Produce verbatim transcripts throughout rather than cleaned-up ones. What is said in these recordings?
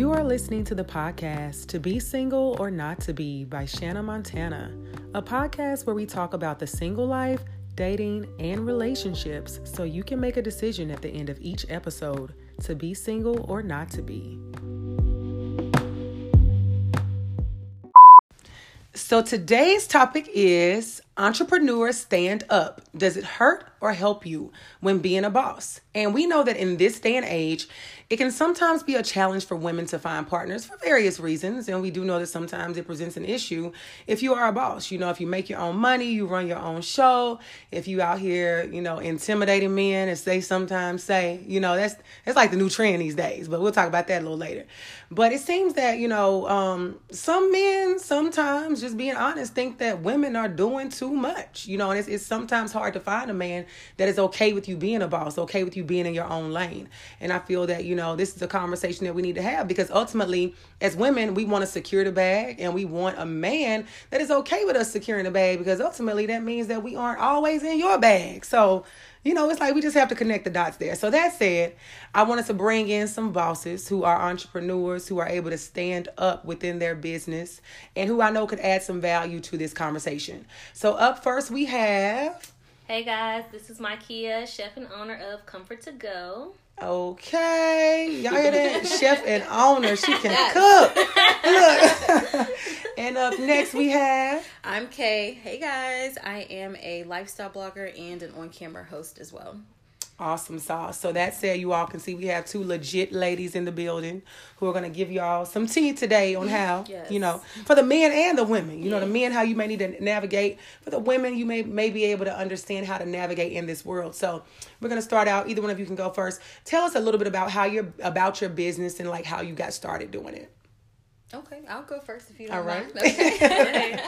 You are listening to the podcast To Be Single or Not To Be by Shanna Montana, a podcast where we talk about the single life, dating, and relationships so you can make a decision at the end of each episode to be single or not to be. So today's topic is entrepreneurs stand up. Does it hurt or help you when being a boss? And we know that in this day and age, it can sometimes be a challenge for women to find partners for various reasons. And we do know that sometimes it presents an issue if you are a boss. You know, if you make your own money, you run your own show. If you out here, you know, intimidating men, as they sometimes say, you know, that's, that's like the new trend these days. But we'll talk about that a little later. But it seems that, you know, um, some men sometimes, just being honest, think that women are doing too too much, you know, and it's, it's sometimes hard to find a man that is okay with you being a boss, okay with you being in your own lane. And I feel that, you know, this is a conversation that we need to have, because ultimately as women, we want to secure the bag, and we want a man that is okay with us securing the bag, because ultimately that means that we aren't always in your bag. So, you know, it's like we just have to connect the dots there. So that said, I wanted to bring in some bosses who are entrepreneurs, who are able to stand up within their business, and who I know could add some value to this conversation. So up first we have... Hey guys, this is Mykia, chef and owner of Comfort to Go. Okay. Y'all hear that? Chef and owner. She can cook. Look. And up next we have... I'm Kay. Hey guys. I am a lifestyle blogger and an on-camera host as well. Awesome sauce. So that said, you all can see we have two legit ladies in the building who are going to give y'all some tea today on how, yes. you know, for the men and the women, you yes. know, the men, how you may need to navigate. For the women, you may, may be able to understand how to navigate in this world. So we're going to start out. Either one of you can go first. Tell us a little bit about how you're about your business and like how you got started doing it. Okay, I'll go first if you don't All right. mind. Okay.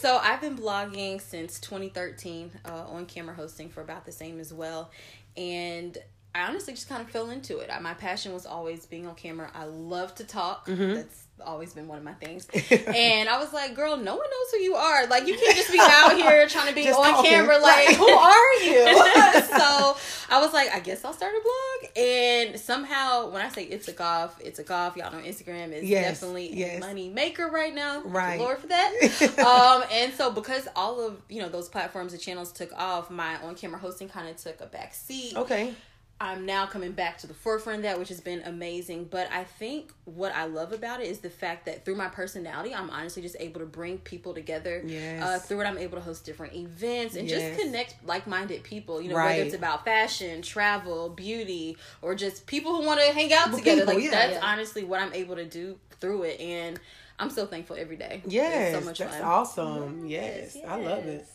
So I've been blogging since twenty thirteen, uh, on camera hosting for about the same as well. And I honestly just kind of fell into it. I, my passion was always being on camera. I love to talk. Mm-hmm. That's always been one of my things. And I was like, girl, no one knows who you are. Like, you can't just be out here trying to be just on talking. Camera. Like, right. Who are you? So I was like, I guess I'll start a blog. And somehow, when I say it took off, it took off. Y'all know Instagram is yes. definitely yes. a money maker right now. Right. Thank the Lord for that. um, and so because all of, you know, those platforms and channels took off, my on-camera hosting kind of took a back seat. Okay. I'm now coming back to the forefront of that, which has been amazing. But I think what I love about it is the fact that through my personality, I'm honestly just able to bring people together. Yes. Uh, through it, I'm able to host different events and yes. just connect like-minded people. You know, right. whether it's about fashion, travel, beauty, or just people who want to hang out well, together. People, like yeah, that's yeah. honestly what I'm able to do through it, and I'm so thankful every day. Yes, so much that's fun. Awesome. Yes, yes, I love it.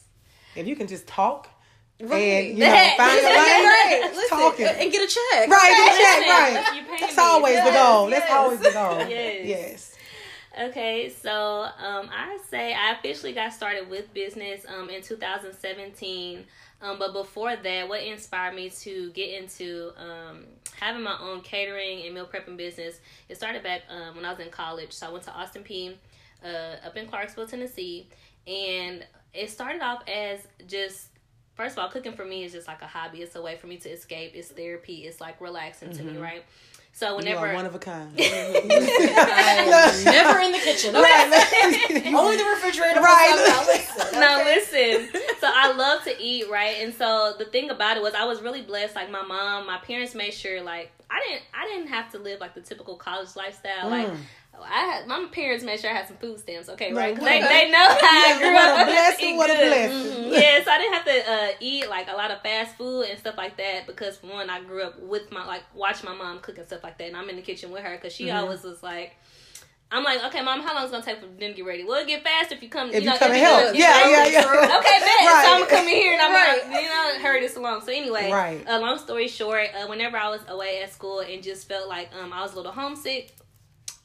If you can just talk. Right. And, you that, know, find a right. Listen, talking. And get a check. Right, get a check, right. That's always yes, the goal. Yes. That's always the goal. Yes. yes. Okay, so um, I say I officially got started with business um, in two thousand seventeen. Um, but before that, what inspired me to get into um, having my own catering and meal prepping business, it started back um, when I was in college. So I went to Austin Peay uh, up in Clarksville, Tennessee. And it started off as just... First of all, cooking for me is just like a hobby. It's a way for me to escape. It's therapy. It's like relaxing mm-hmm. to me, right? So whenever you are one of a kind, never in the kitchen, okay? Only the refrigerator, right? Listen, no, okay. listen. So I love to eat, right? And so the thing about it was, I was really blessed. Like my mom, my parents made sure, like I didn't, I didn't have to live like the typical college lifestyle, mm. like. I had, my parents made sure I had some food stamps, okay, right? Cause they, they know how I grew up. Blessing, what a blessing. Mm-hmm. Yeah, so I didn't have to uh, eat, like, a lot of fast food and stuff like that because, for one, I grew up with my, like, watch my mom cook and stuff like that, and I'm in the kitchen with her because she mm-hmm. always was like, I'm like, okay, mom, how long is it going to take for dinner to get ready? Well, it'll get fast if you come. If you, you know, come and help. Yeah, yeah, yeah, yeah. Okay, bet. Right. So I'm coming here and I'm right. like, you know, hurry this along. So anyway, right. uh, long story short, uh, whenever I was away at school and just felt like um, I was a little homesick,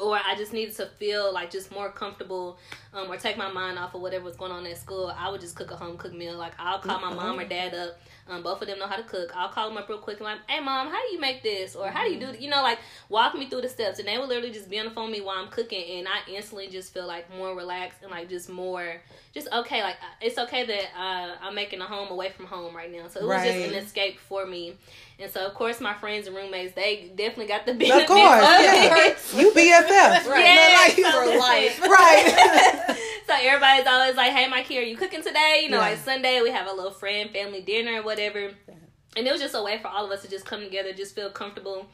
or I just needed to feel like just more comfortable um, or take my mind off of whatever was going on at school, I would just cook a home cooked meal. Like I'll call my mom or dad up. Um, both of them know how to cook. I'll call them up real quick and like, hey, Mom, how do you make this? Or how do you do this? You know, like, walk me through the steps. And they will literally just be on the phone with me while I'm cooking. And I instantly just feel, like, more relaxed and, like, just more, just okay. Like, it's okay that uh, I'm making a home away from home right now. So it was right. just an escape for me. And so, of course, my friends and roommates, they definitely got the benefit of course, of yeah. it. You B F F. Right. Yes, not like you for life. Right. So everybody's always like, hey, Mykia, are you cooking today? You know, yeah. like Sunday, we have a little friend, family dinner, whatever. Yeah. And it was just a way for all of us to just come together, just feel comfortable.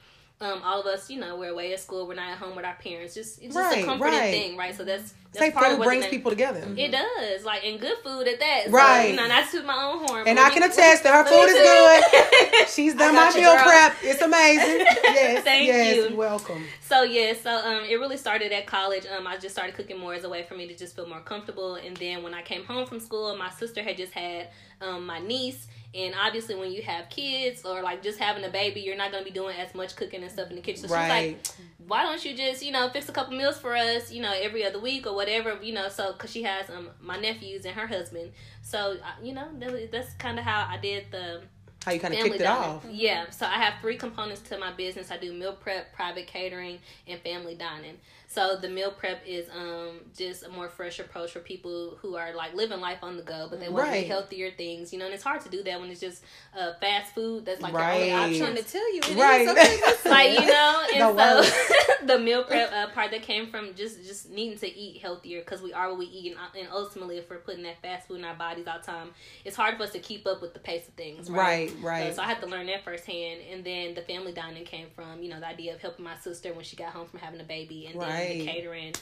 Um, all of us, you know, we're away at school. We're not at home with our parents. Just It's just right, a comforting right. thing, right? So that's, that's Safe part food of what brings people together. Mm-hmm. It does. Like, and good food at that. So, right. You know, not to my own horn. And I can attest that her food is good. She's done my meal prep. It's amazing. Yes. Thank yes, you. You're welcome. So, yeah. So, um, it really started at college. Um, I just started cooking more as a way for me to just feel more comfortable. And then when I came home from school, my sister had just had um my niece. And obviously when you have kids or, like, just having a baby, you're not going to be doing as much cooking and stuff in the kitchen. So right. she's like, why don't you just, you know, fix a couple meals for us, you know, every other week or whatever, you know, so, because she has um my nephews and her husband. So, you know, that, that's kind of how I did the How you kind of kicked it dining. off. Yeah. So I have three components to my business. I do meal prep, private catering, and family dining. So the meal prep is um just a more fresh approach for people who are, like, living life on the go, but they want right. to eat healthier things, you know. And it's hard to do that when it's just uh fast food. That's like right. the only option. I'm trying to tell you, it right? Is okay. Like, you know, and no so the meal prep uh, part that came from just just needing to eat healthier because we are what we eat, and, and ultimately, if we're putting that fast food in our bodies all the time, it's hard for us to keep up with the pace of things. Right, right. right. Uh, so I had to learn that firsthand, and then the family dining came from, you know, the idea of helping my sister when she got home from having a baby, and right. then. The catering,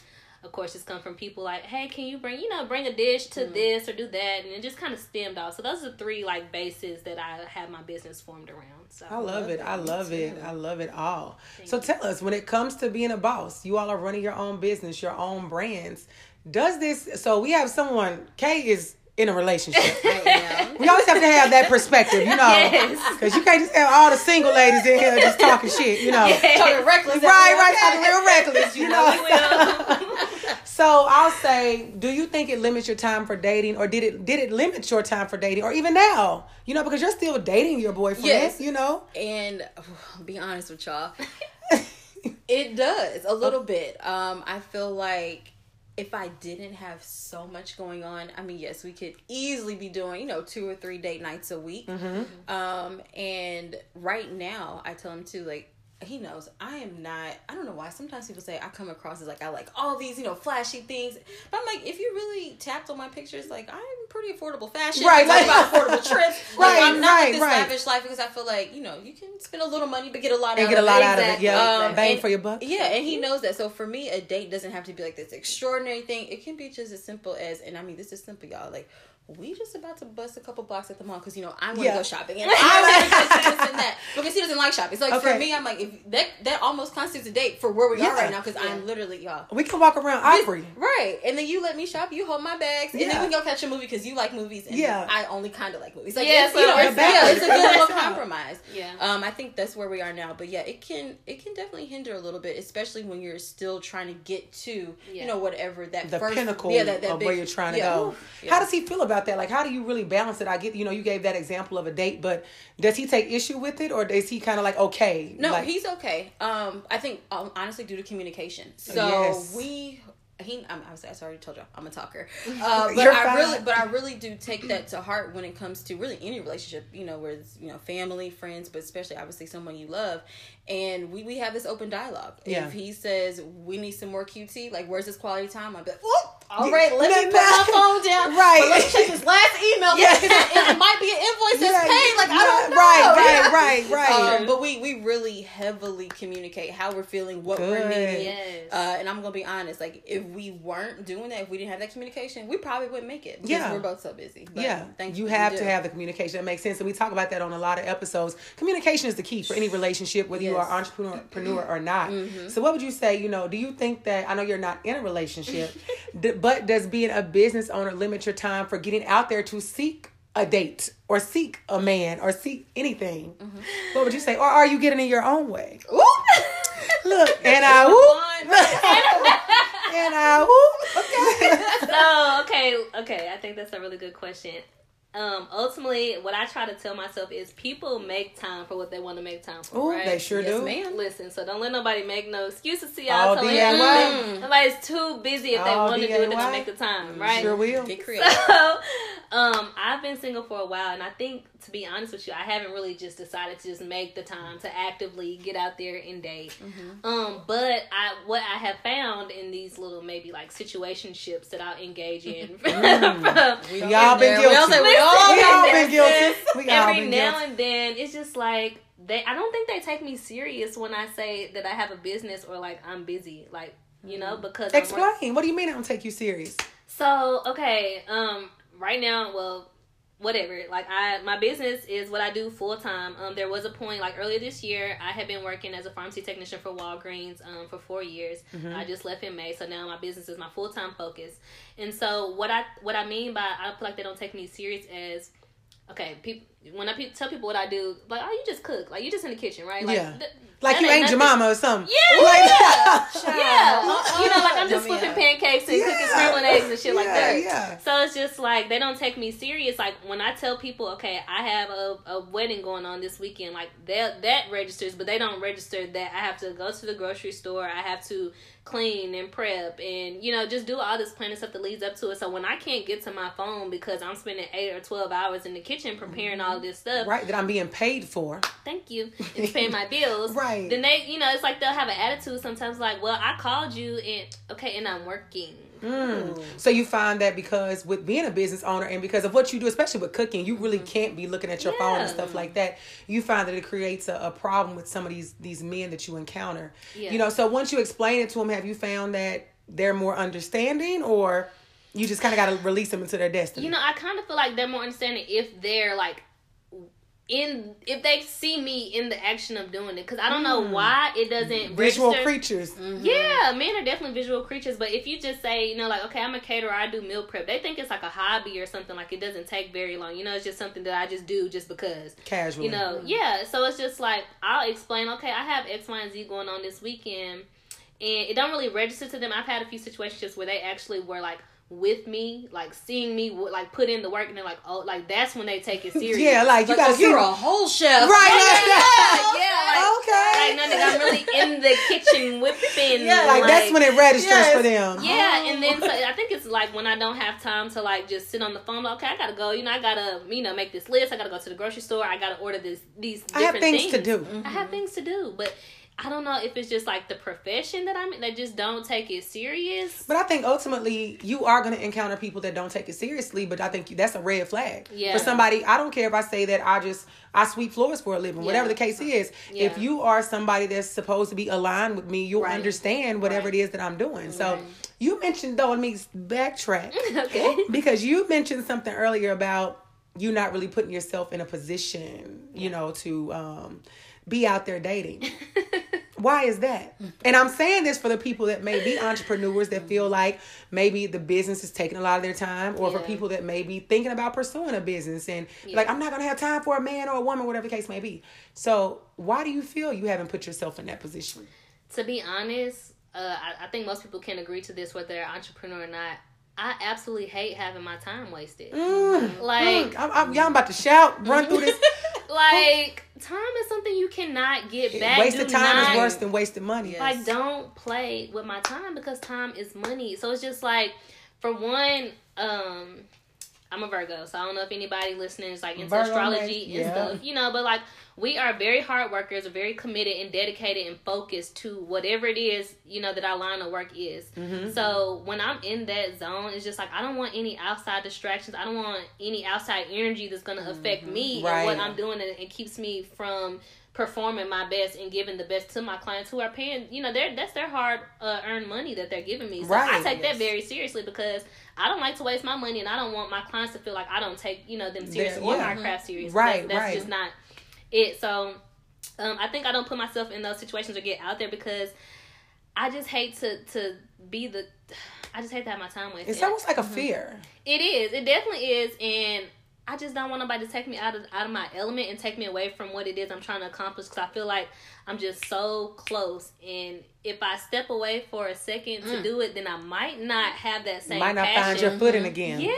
of course, it's come from people like, hey, can you bring, you know, bring a dish to mm-hmm. this or do that, and it just kind of stemmed off. So those are three, like, bases that I have my business formed around. So I love it. I love it. I love it all. Thank so you. Tell us, when it comes to being a boss, you all are running your own business, your own brands. Does this? So we have someone. Kay is in a relationship. We always have to have that perspective, you know, because yes. you can't just have all the single ladies in here just talking shit, you know, yes. talking reckless, right, right, talking real reckless, you know. So I'll say, do you think it limits your time for dating, or did it did it limit your time for dating, or even now, you know, because you're still dating your boyfriend, yes. you know? And I'll be honest with y'all, it does a little bit. Um, I feel like. If I didn't have so much going on, I mean, yes, we could easily be doing, you know, two or three date nights a week. Mm-hmm. Um, and right now, I tell him too, like, he knows I am not, I don't know why. Sometimes people say I come across as like, I like all these, you know, flashy things. But I'm like, if you really tapped on my pictures, like, I'm pretty affordable fashion. Right. Like, about affordable trips. Right. Like, I'm not right, like this right. lavish life because I feel like, you know, you can spend a little money, but get a lot and out get of it. get a lot exactly. out of it. Yeah. Um, Bang and, for your buck. Yeah. And he knows that. So for me, a date doesn't have to be like this extraordinary thing. It can be just as simple as, and I mean, this is simple, y'all. Like, we just about to bust a couple blocks at the mall because, you know, I want to yeah. go shopping. And I want to do this and that. Because he doesn't like shopping. So, like, okay. for me, I'm like, if that that almost constitutes a date for where we yeah. are right now because yeah. I'm literally, y'all. We can walk around Ivory. Right. And then you let me shop. You hold my bags. And yeah. then we can go catch a movie because you like movies. And yeah. I only kind of like movies. Like, yeah, so you know, it's, yeah, it's a good little compromise. Yeah. Um, I think that's where we are now. But, yeah, it can it can definitely hinder a little bit, especially when you're still trying to get to, yeah. you know, whatever that the first. The pinnacle yeah, that, that of big, where you're trying to yeah. go. Yeah. How does he feel about that? Like, how do you really balance it? I get, you know, you gave that example of a date, but does he take issue with it, or is he kind of like, okay? No, like, he's okay. Um, I think um, honestly due to communication. So yes. we, he, I'm, I was, I already told y'all, I'm a talker. Uh, but I really, but I really do take that to heart when it comes to really any relationship, you know, where it's, you know, family, friends, but especially obviously someone you love. And we, we have this open dialogue. Yeah. If he says we need some more Q T, like, where's this quality time? I'll be like, whoop. All right, let me put my phone down. Right. But let me check this last email. Yeah. It, it might be an invoice that's yeah. paid. Like, yeah. I don't know. Right, right, yeah. right, right. Um, but we, we really heavily communicate how we're feeling, what Good. we're needing. Yes. Uh, and I'm going to be honest. Like, if we weren't doing that, if we didn't have that communication, we probably wouldn't make it. Because yeah. we're both so busy. But yeah. Thank you. You have to have the communication. That makes sense. And we talk about that on a lot of episodes. Communication is the key for any relationship, whether yes. you are entrepreneur or not. Mm-hmm. So what would you say, you know, do you think that, I know you're not in a relationship, but does being a business owner limit your time for getting out there to seek a date or seek a man or seek anything? Mm-hmm. What would you say? Or are you getting in your own way? Ooh. Look, and I whoop. and I whoop. Okay. So, okay, okay. I think that's a really good question. Um, ultimately, what I try to tell myself is people make time for what they want to make time for. Ooh, right? They sure yes, do. Ma'am. Listen, so don't let nobody make no excuses to y'all. All D I Y. Mm, nobody's too busy if they want to do it to make the time, right? Sure will. Get creative. So, um, I've been single for a while, and I think, to be honest with you, I haven't really just decided to just make the time to actively get out there and date. Mm-hmm. Um, but I what I have found in these little maybe like situationships that I'll engage in. Mm. from, we from y'all been guilty. We all, we all been guilty. We all Every been now guilty. And then, it's just like, they. I don't think they take me serious when I say that I have a business or, like, I'm busy. Like, you know, because... Explain. What do you mean I don't take you serious? So, okay, um, right now, well... Whatever, like I, my business is what I do full time. Um, there was a point, like earlier this year, I had been working as a pharmacy technician for Walgreens um for four years. Mm-hmm. I just left in May, so now my business is my full time focus. And so what I what I mean by I feel like they don't take me serious is, okay, people when I pe- tell people what I do, like oh you just cook, like you just in the kitchen, right? Like, yeah. Th- Like you ain't, ain't your mama or something. Yeah, like, yeah. yeah. You know, like I'm just flipping pancakes and yeah. cooking scrambled eggs and shit yeah, like that. Yeah. So it's just like they don't take me serious. Like when I tell people, okay, I have a, a wedding going on this weekend, like that that registers, but they don't register that I have to go to the grocery store. I have to clean and prep and, you know, just do all this planning stuff that leads up to it. So when I can't get to my phone because I'm spending eight or twelve hours in the kitchen preparing all this stuff. Right, that I'm being paid for. Thank you. And paying my bills. Right. Then they, you know, it's like they'll have an attitude sometimes like, well, I called you and, okay, and I'm working. Mm. So you find that because with being a business owner and because of what you do, especially with cooking, you really can't be looking at your yeah. phone and stuff like that. You find that it creates a, a problem with some of these, these men that you encounter. Yeah. You know, so once you explain it to them, have you found that they're more understanding or you just kind of got to release them into their destiny? You know, I kind of feel like they're more understanding if they're like, in if they see me in the action of doing it, because I don't know why it doesn't visual register. Creatures. Mm-hmm. Yeah, men are definitely visual creatures. But if you just say, you know, like okay, I'm a caterer, I do meal prep. They think it's like a hobby or something. Like it doesn't take very long. You know, it's just something that I just do just because. Casually. You know, yeah. So it's just like I'll explain. Okay, I have X, Y, and Z going on this weekend, and it don't really register to them. I've had a few situations where they actually were like. With me, like seeing me, like put in the work, and they're like, oh, like that's when they take it serious. Yeah, like you like, got oh, you're a whole chef, right? Right, right, right. Yeah, like, okay. Like, no, I'm really in the kitchen whipping. Yeah, like, like that's when it registers yes. for them. Yeah, oh. And then so, I think it's like when I don't have time to like just sit on the phone. Like, okay, I gotta go. You know, I gotta you know make this list. I gotta go to the grocery store. I gotta order this these. Different I have things, things. to do. Mm-hmm. I have things to do, but. I don't know if it's just like the profession that I'm in that just don't take it serious. But I think ultimately you are going to encounter people that don't take it seriously. But I think that's a red flag yeah. for somebody. I don't care if I say that I just I sweep floors for a living, yeah. whatever the case is. Yeah. If you are somebody that's supposed to be aligned with me, you'll right. understand whatever right. it is that I'm doing. Right. So you mentioned though, let me backtrack okay. because you mentioned something earlier about you not really putting yourself in a position, yeah. you know, to um, be out there dating. Why is that? And I'm saying this for the people that may be entrepreneurs that feel like maybe the business is taking a lot of their time or yeah. for people that may be thinking about pursuing a business and yeah. like, I'm not going to have time for a man or a woman, whatever the case may be. So why do you feel you haven't put yourself in that position? To be honest, uh, I, I think most people can agree to this, whether they're an entrepreneur or not. I absolutely hate having my time wasted. Mm, like, mm, I'm, I'm, y'all about to shout, run through this. Like, time is something you cannot get back. Wasted time not, is worse than wasted money. Yes. Like, don't play with my time because time is money. So it's just like, for one, um, I'm a Virgo, so I don't know if anybody listening is like into Virgo astrology and yeah. stuff, you know, but like, we are very hard workers, very committed and dedicated and focused to whatever it is, you know, that our line of work is. Mm-hmm. So when I'm in that zone, it's just like, I don't want any outside distractions. I don't want any outside energy that's going to affect mm-hmm. me right. and what I'm doing. And it keeps me from performing my best and giving the best to my clients who are paying, you know, they're, that's their hard uh, earned money that they're giving me. So right. I take yes. that very seriously because I don't like to waste my money and I don't want my clients to feel like I don't take, you know, them seriously yeah. or my craft seriously. Right, that's, that's right. just not... It so um I think I don't put myself in those situations or get out there because I just hate to to be the I just hate to have my time wasted. It's almost like a fear. It is. It definitely is. And I just don't want nobody to take me out of out of my element and take me away from what it is I'm trying to accomplish, because I feel like I'm just so close. And if I step away for a second mm. to do it, then I might not have that same passion. Might not passion. find your footing again. Yeah.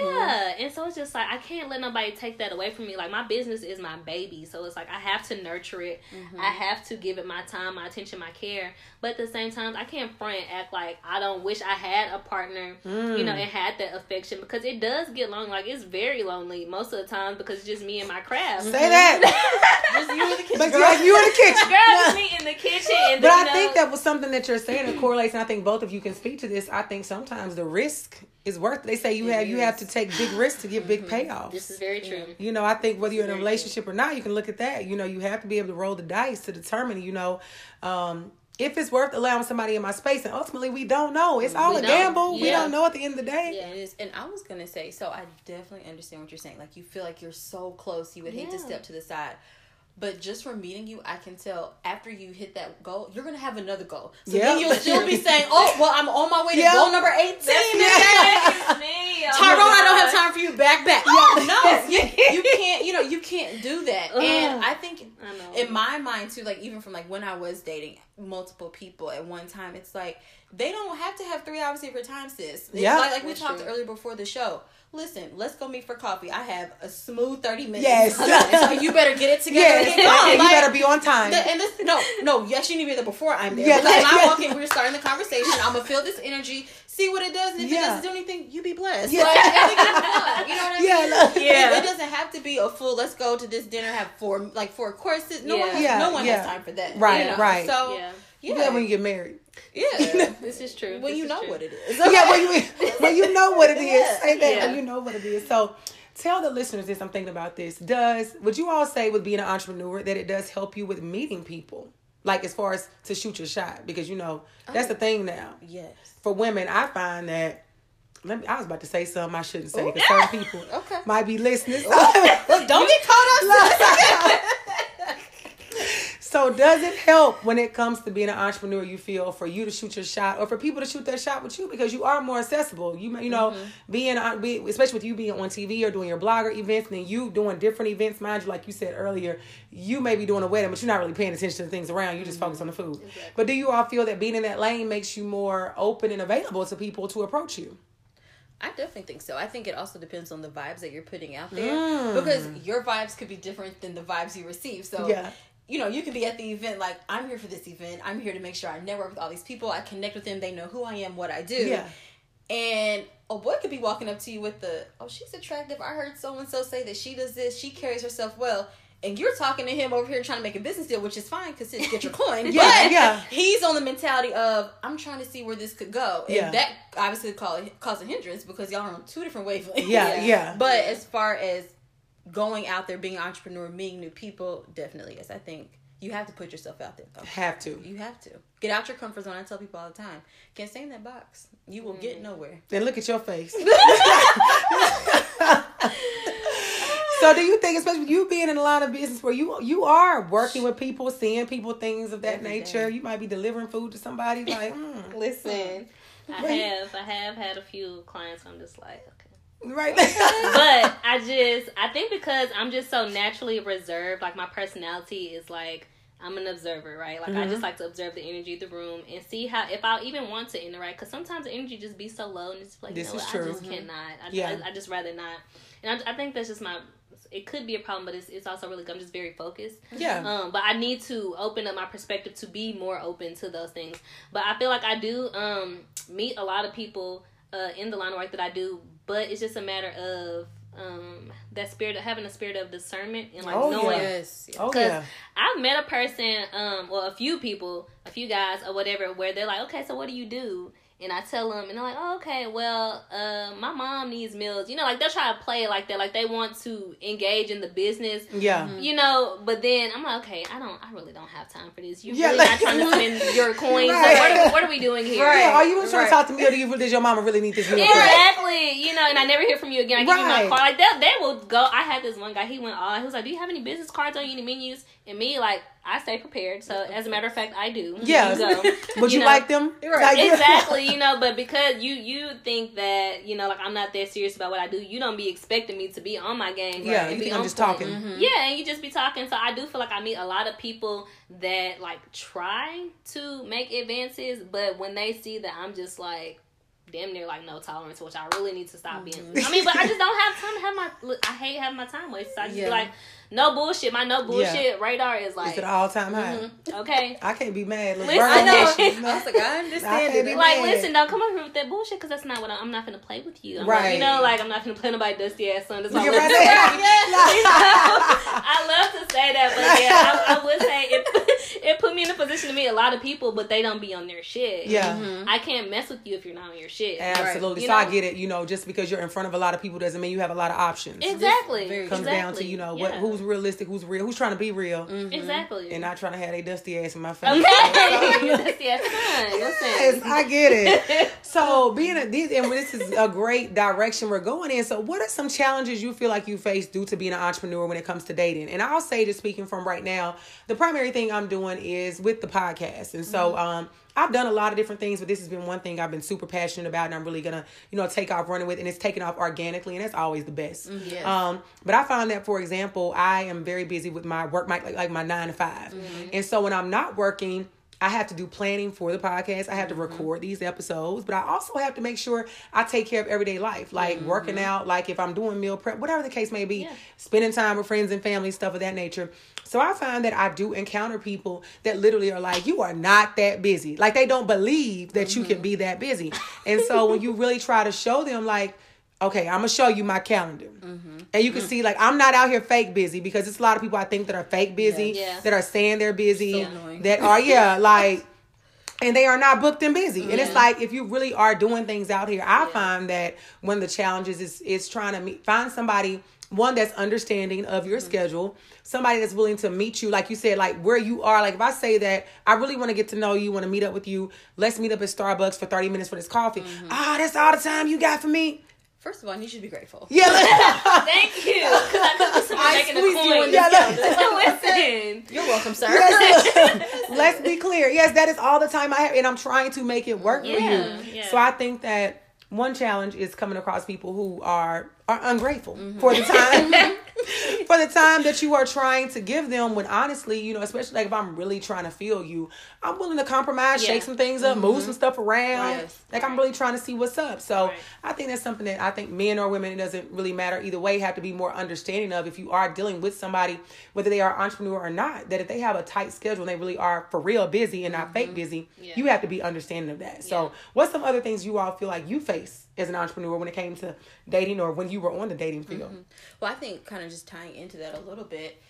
Mm. And so it's just like, I can't let nobody take that away from me. Like, my business is my baby. So it's like, I have to nurture it. Mm-hmm. I have to give it my time, my attention, my care. But at the same time, I can't front act like I don't wish I had a partner, mm. you know, and had that affection, because it does get lonely. Like, it's very lonely most of the time, because it's just me and my craft. Say that. Just you in the kitchen. But girl, you in the kitchen. Girl, just me in the kitchen. And but then, I know, think that was something that you're saying that correlates, and I think both of you can speak to this. I think sometimes the risk is worth it. They say you it have is. you have to take big risks to get big mm-hmm. payoffs. This is very true. You know, I think whether you're in a relationship true. or not, you can look at that. You know, you have to be able to roll the dice to determine, you know, um, if it's worth allowing somebody in my space. And ultimately, we don't know. It's all we a don't. gamble. Yeah. We don't know at the end of the day. Yeah, it is. And I was going to say, so I definitely understand what you're saying. Like, you feel like you're so close. You would yeah. hate to step to the side. But just from meeting you, I can tell after you hit that goal, you're going to have another goal. So yep. then you'll still be saying, oh, well, I'm on my way to yep. goal number eighteen. That's me. Oh, Tyrone, I don't have time for you. Back, back. Oh, no, you, you can't, you know, you can't do that. Ugh. And I think I know. in my mind, too, like, even from, like, when I was dating multiple people at one time, it's like, they don't have to have three hours of your time, sis. Yeah. Like, like we talked true. earlier before the show. Listen, let's go meet for coffee. I have a smooth thirty minutes. Yes. So you better get it together. Yes. And get going. You like, better be on time. The, and this, no, no, yes, you need to be there before I'm there. Yes. Like, when I walk in, we're starting the conversation. I'm going to feel this energy, see what it does. And if yeah. it doesn't do anything, you be blessed. Yeah. Like, everything you know what I yeah, mean? Yeah. It doesn't have to be a full, let's go to this dinner, have four, like four courses. No yeah. one has, yeah. no one yeah. has time for that. Right, you know? right. So, yeah. Yeah. yeah, when you get married. Yeah, you know? This is true. When you know what it is. Yeah, when you when you know what it is. Say that. When you know what it is. So, tell the listeners this. I'm thinking about this. Does would you all say with being an entrepreneur that it does help you with meeting people? Like, as far as to shoot your shot, because you know that's oh, the thing now. Yes. For women, I find that. Let me, I was about to say something I shouldn't say because some people okay. might be listening. So. Look, don't get caught up. So does it help when it comes to being an entrepreneur, you feel, for you to shoot your shot or for people to shoot their shot with you, because you are more accessible. You you know, mm-hmm. being on, especially with you being on T V or doing your blogger events and then you doing different events. Mind you, like you said earlier, you may be doing a wedding, but you're not really paying attention to things around. You just mm-hmm. focus on the food. Exactly. But do you all feel that being in that lane makes you more open and available to people to approach you? I definitely think so. I think it also depends on the vibes that you're putting out there mm. because your vibes could be different than the vibes you receive. So yeah. you know, you can be at the event like, I'm here for this event. I'm here to make sure I network with all these people. I connect with them. They know who I am, what I do. Yeah. And a boy could be walking up to you with the, oh, she's attractive. I heard so-and-so say that she does this. She carries herself well. And you're talking to him over here trying to make a business deal, which is fine because it's get your coin. yeah, but yeah. he's on the mentality of, I'm trying to see where this could go. And yeah. that obviously caused a hindrance because y'all are on two different wavelengths. Yeah, yeah. yeah. But yeah. as far as going out there, being an entrepreneur, meeting new people, definitely is. I think you have to put yourself out there, though. Have to. You have to. Get out your comfort zone. I tell people all the time, can't stay in that box. You will mm. get nowhere. Then look at your face. So do you think, especially you being in a line of business where you you are working with people, seeing people, things of that Every nature, day. you might be delivering food to somebody, like, mm. Listen, I Wait. have, I have had a few clients on this like, okay. Right. But I just, I think because I'm just so naturally reserved, like my personality is like, I'm an observer, right? Like mm-hmm. I just like to observe the energy of the room and see how, if I even want to interact, because sometimes the energy just be so low and it's like, this you know what, I just mm-hmm. cannot. I, yeah. I, I just rather not. And I, I think that's just my, it could be a problem, but it's it's also really good. I'm just very focused. Yeah. Um, but I need to open up my perspective to be more open to those things. But I feel like I do um meet a lot of people uh in the line of work that I do. But it's just a matter of um, that spirit of having a spirit of discernment and like oh, knowing. Yes. Yes. Oh, yeah. I've met a person, um, well, a few people, a few guys or whatever, where they're like, okay, so what do you do? And I tell them, and they're like, oh, okay, well, uh, my mom needs meals. You know, like, they'll try to play like that. Like, they want to engage in the business. Yeah. You know, but then I'm like, okay, I don't, I really don't have time for this. You're yeah, really like, not trying to spend your coins. Right. Like, what, are, what are we doing here? Right. Yeah, are you trying right. to talk to me, or do you, does your mama really need this meal? Exactly. You know, and I never hear from you again. I give right. you my card. Like, they, they will go. I had this one guy, he went all, he was like, do you have any business cards on you, any menus? And me, like, I stay prepared. So, as a matter of fact, I do. Yeah. So, would you, you know, like them? Right. Exactly. You know, but because you, you think that, you know, like, I'm not that serious about what I do, you don't be expecting me to be on my game. Right? Yeah, and you be think I'm just point. talking. Mm-hmm. Yeah, and you just be talking. So, I do feel like I meet a lot of people that, like, try to make advances, but when they see that I'm just, like, damn near like no tolerance, which I really need to stop mm-hmm. being. I mean, but I just don't have time to have my. Look, I hate having my time wasted. So I just yeah. be like, no bullshit. My no bullshit yeah. radar is like, it's an all time high. Mm-hmm, okay, I can't be mad. Like, listen, I know. I was like, I understand. I it. Like, mad. Listen, don't come over here with that bullshit because that's not what I, I'm not gonna play with you. I'm right? Not, you know, like I'm not gonna play nobody dusty ass son. That's all. Right yeah. You know? I love to say that, but yeah, I, I would say it. It put me in a position to meet a lot of people, but they don't be on their shit. Yeah, mm-hmm. I can't mess with you if you're not on your shit. Shit. Absolutely. Right. So know? I get it. You know, just because you're in front of a lot of people doesn't mean you have a lot of options. Exactly. It comes exactly. down to, you know, yeah. what who's realistic, who's real, who's trying to be real. Mm-hmm. Exactly. And not trying to have a dusty ass in my face. Okay. Dusty ass son. Yes, I get it. So being a, these, and this is a great direction we're going in. So what are some challenges you feel like you face due to being an entrepreneur when it comes to dating? And I'll say just speaking from right now, the primary thing I'm doing is with the podcast. And so, mm-hmm. um, I've done a lot of different things, but this has been one thing I've been super passionate about and I'm really going to, you know, take off running with, and it's taken off organically, and that's always the best. Yes. Um, but I found that, for example, I am very busy with my work, my, like, like my nine to five. Mm-hmm. And so when I'm not working, I have to do planning for the podcast. I have to record these episodes, but I also have to make sure I take care of everyday life, like mm-hmm. working out, like if I'm doing meal prep, whatever the case may be, yeah. spending time with friends and family, stuff of that nature. So I find that I do encounter people that literally are like, you are not that busy. Like they don't believe that mm-hmm. you can be that busy. And so when you really try to show them like, okay, I'm going to show you my calendar. Mm-hmm. And you can mm-hmm. see, like, I'm not out here fake busy, because it's a lot of people I think that are fake busy, yeah. Yeah. that are saying they're busy, so that are, yeah, like, and they are not booked and busy. Mm-hmm. And it's like, if you really are doing things out here, I yeah. find that one of the challenges is, is trying to meet, find somebody, one that's understanding of your mm-hmm. schedule, somebody that's willing to meet you, like you said, like where you are. Like if I say that, I really want to get to know you, want to meet up with you, let's meet up at Starbucks for thirty minutes for this coffee. Mm-hmm. Ah, that's all the time you got for me. First of all, you should be grateful. Yeah, thank you. Because I thought this was making a coin. You yeah, let's, listen. You're welcome, sir. Yes, let's be clear. Yes, that is all the time I have, and I'm trying to make it work yeah, for you. Yeah. So I think that one challenge is coming across people who are are ungrateful mm-hmm. for the time. For the time that you are trying to give them, when honestly, you know, especially like if I'm really trying to feel you, I'm willing to compromise, yeah. shake some things up, mm-hmm. move some stuff around. Yes. Like right. I'm really trying to see what's up. So right. I think that's something that I think men or women, it doesn't really matter either way, have to be more understanding of if you are dealing with somebody, whether they are entrepreneur or not, that if they have a tight schedule and they really are for real busy and not mm-hmm. fake busy, yeah. you have to be understanding of that. Yeah. So what's some other things you all feel like you face as an entrepreneur when it came to dating, or when you were on the dating field? Mm-hmm. Well, I think kind of just tying into that a little bit,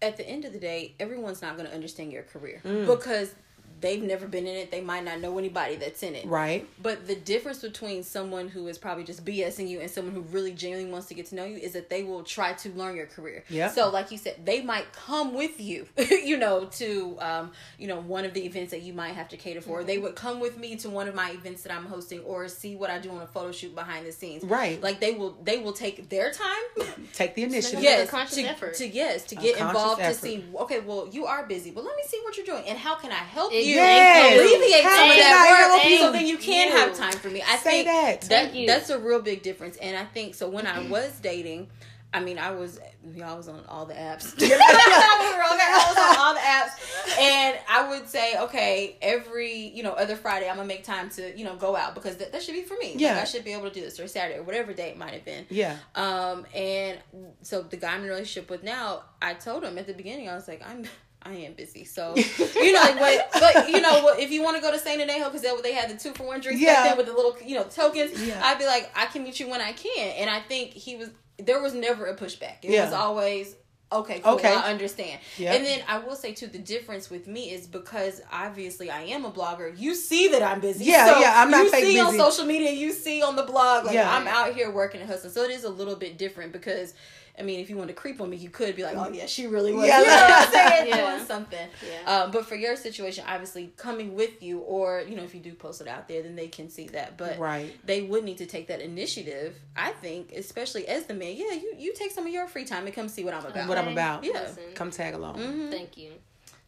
at the end of the day, everyone's not going to understand your career mm. because they've never been in it. They might not know anybody that's in it. Right. But the difference between someone who is probably just BSing you and someone who really genuinely wants to get to know you is that they will try to learn your career. Yeah. So like you said, they might come with you, you know, to, um, you know, one of the events that you might have to cater for. Mm-hmm. They would come with me to one of my events that I'm hosting, or see what I do on a photo shoot behind the scenes. Right. Like they will, they will take their time. Take the initiative. Yes. Conscious to, effort. To, yes. To get involved effort. To see, okay, well, you are busy, but let me see what you're doing and how can I help it- you? Yes. Alleviate some of that work, so then you can you. have time for me. I Say think that. that that's a real big difference. And I think so when mm-hmm. I was dating, I mean I was y'all was on all the apps. I was on all the apps. And I would say, okay, every, you know, other Friday I'm gonna make time to, you know, go out, because that, that should be for me. Yeah. Like I should be able to do this, or Saturday, or whatever day it might have been. Yeah. Um and so the guy I'm in a relationship with now, I told him at the beginning, I was like, I'm I am busy, so you know. Like, what, but you know, what, if you want to go to Saint Anejo, because that they had the two for one drinks yeah. back then with the little, you know, tokens. Yeah. I'd be like, I can meet you when I can, and I think he was. There was never a pushback. It yeah. was always okay. Cool, okay, I understand. Yep. And then I will say too, the difference with me is because obviously I am a blogger. You see that I'm busy. Yeah, so yeah. I'm not. You fake see busy. On social media. You see on the blog. Like yeah. I'm out here working and hustling. So it is a little bit different because I mean, if you wanted to creep on me, you could be like, oh, yeah, she really was, yeah, you know what I'm saying, yeah. doing something. Yeah. Um, but for your situation, obviously, coming with you, or, you know, if you do post it out there, then they can see that. But right. they would need to take that initiative, I think, especially as the man. Yeah, you, you take some of your free time and come see what I'm about. Okay. What I'm about. Yeah. Listen. Come tag along. Mm-hmm. Thank you.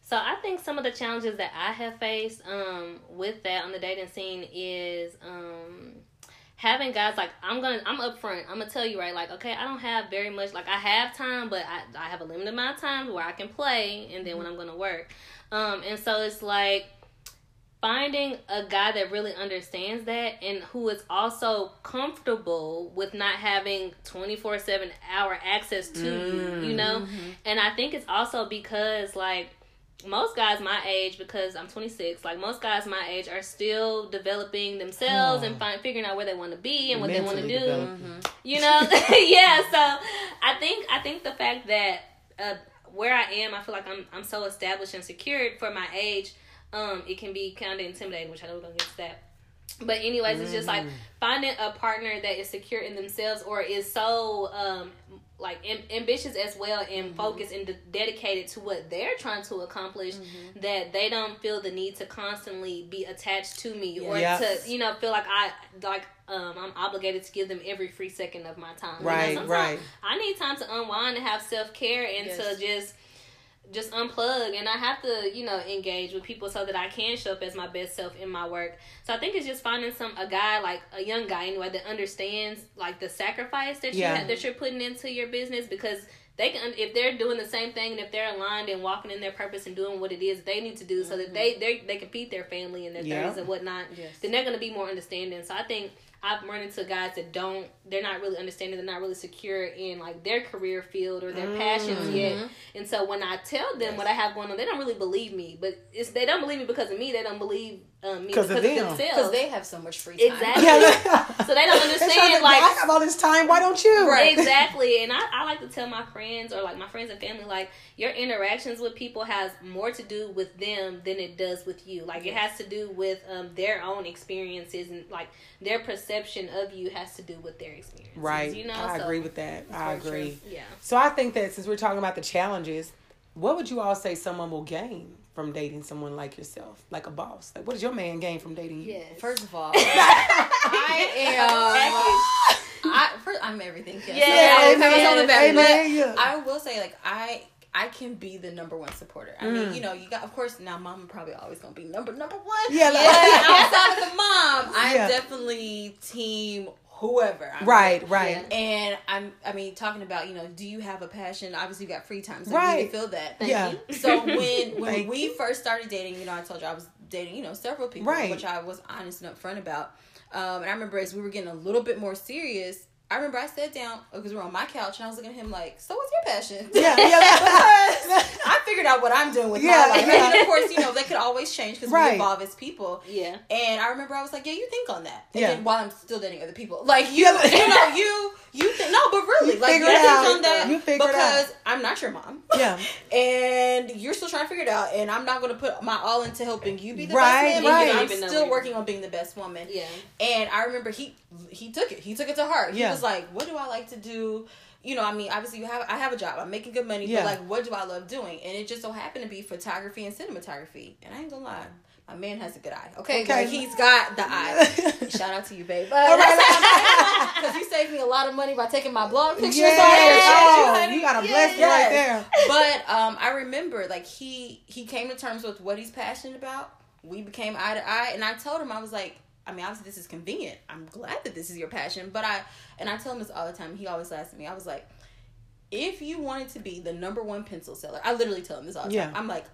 So I think some of the challenges that I have faced um, with that on the dating scene is... Um, having guys, like, I'm gonna, I'm upfront. I'm gonna tell you, right, like, okay, I don't have very much, like, I have time, but I, I have a limited amount of time where I can play, and then when I'm gonna work. Um, and so it's, like, finding a guy that really understands that and who is also comfortable with not having twenty-four seven hour access to mm. you, you know? Mm-hmm. And I think it's also because, like, most guys my age, because I'm twenty-six, like, most guys my age are still developing themselves oh. and find, figuring out where they want to be and what mentally they want to do. Mm-hmm. You know? Yeah, so I think I think the fact that uh, where I am, I feel like I'm I'm so established and secured for my age, um, it can be kind of intimidating, which I know we're going to get to that. But anyways, mm-hmm. it's just, like, finding a partner that is secure in themselves or is so... Um, like am- ambitious as well and mm-hmm. focused and de- dedicated to what they're trying to accomplish mm-hmm. that they don't feel the need to constantly be attached to me yeah. or yes. to, you know, feel like I like um I'm obligated to give them every free second of my time. Right, you know, right. I need time to unwind and have self-care and yes. to just just unplug, and I have to, you know, engage with people so that I can show up as my best self in my work. So I think it's just finding some a guy, like a young guy anyway, that understands, like, the sacrifice that yeah. you have, that you're putting into your business, because they can, if they're doing the same thing and if they're aligned and walking in their purpose and doing what it is they need to do mm-hmm. so that they they they can feed their family and their yeah. thirties and whatnot, yes. then they're going to be more understanding. So I think I've run into guys that don't, they're not really understanding, they're not really secure in, like, their career field or their mm-hmm. passions yet. And so when I tell them yes. what I have going on, they don't really believe me. But it's they don't believe me because of me. They don't believe um, me because of, of themselves. Because they have so much free time. Exactly. Yeah. So they don't understand, to, like... I have all this time, why don't you? Right. Exactly. And I, I like to tell my friends or, like, my friends and family, like, your interactions with people has more to do with them than it does with you. Like, yes. it has to do with um, their own experiences and, like, their perception of you has to do with their experience, right? You know, I so, agree with that. I agree. True. Yeah. So I think that since we're talking about the challenges, what would you all say someone will gain from dating someone like yourself, like a boss? Like, what does your man gain from dating you? Yes. First of all, I am. I first, I'm everything. Yes. Yeah. So I, on the back, but yeah. I will say, like, I. I can be the number one supporter. I mm. mean, you know, you got, of course, now mom probably always going to be number number one. Yeah, like, yeah. outside of the mom, I'm yeah. definitely team whoever. I'm right, with. Right. Yeah. And I'm, I mean, talking about, you know, do you have a passion? Obviously, you got free time, so right. you need to feel that. Thank yeah. you. So when when we you. first started dating, you know, I told you I was dating, you know, several people, right. which I was honest and upfront about. Um, and I remember as we were getting a little bit more serious, I remember I sat down, because we were on my couch, and I was looking at him like, so what's your passion? Yeah, yeah. Because I figured out what I'm doing with yeah, my life. Yeah. And of course, you know, that could always change because right. we evolve as people. Yeah. And I remember I was like, yeah, you think on that. And yeah. then while I'm still dating other people. Like, you, yeah. you know, you, you think, no, but really, you like, you think out. on that you because out. I'm not your mom. Yeah. And you're still trying to figure it out, and I'm not going to put my all into helping you be the right, best man. Right, right. I'm still know, working on being the best woman. Yeah. And I remember he, he took it. He took it to heart. He yeah. was like, what do I like to do? You know, I mean, obviously you have, I have a job, I'm making good money, yeah. but like, what do I love doing? And it just so happened to be photography and cinematography. And I ain't gonna lie, my man has a good eye. Okay, okay. Like, he's got the eye. Shout out to you, babe. Because you saved me a lot of money by taking my blog pictures. Yes. Oh, you, you got a blessing yes. right there. But um, I remember, like, he he came to terms with what he's passionate about. We became eye to eye, and I told him, I was like, I mean, obviously this is convenient. I'm glad that this is your passion. But I, and I tell him this all the time. He always laughs at me. I was like, if you wanted to be the number one pencil seller, I literally tell him this all the yeah. time. I'm like,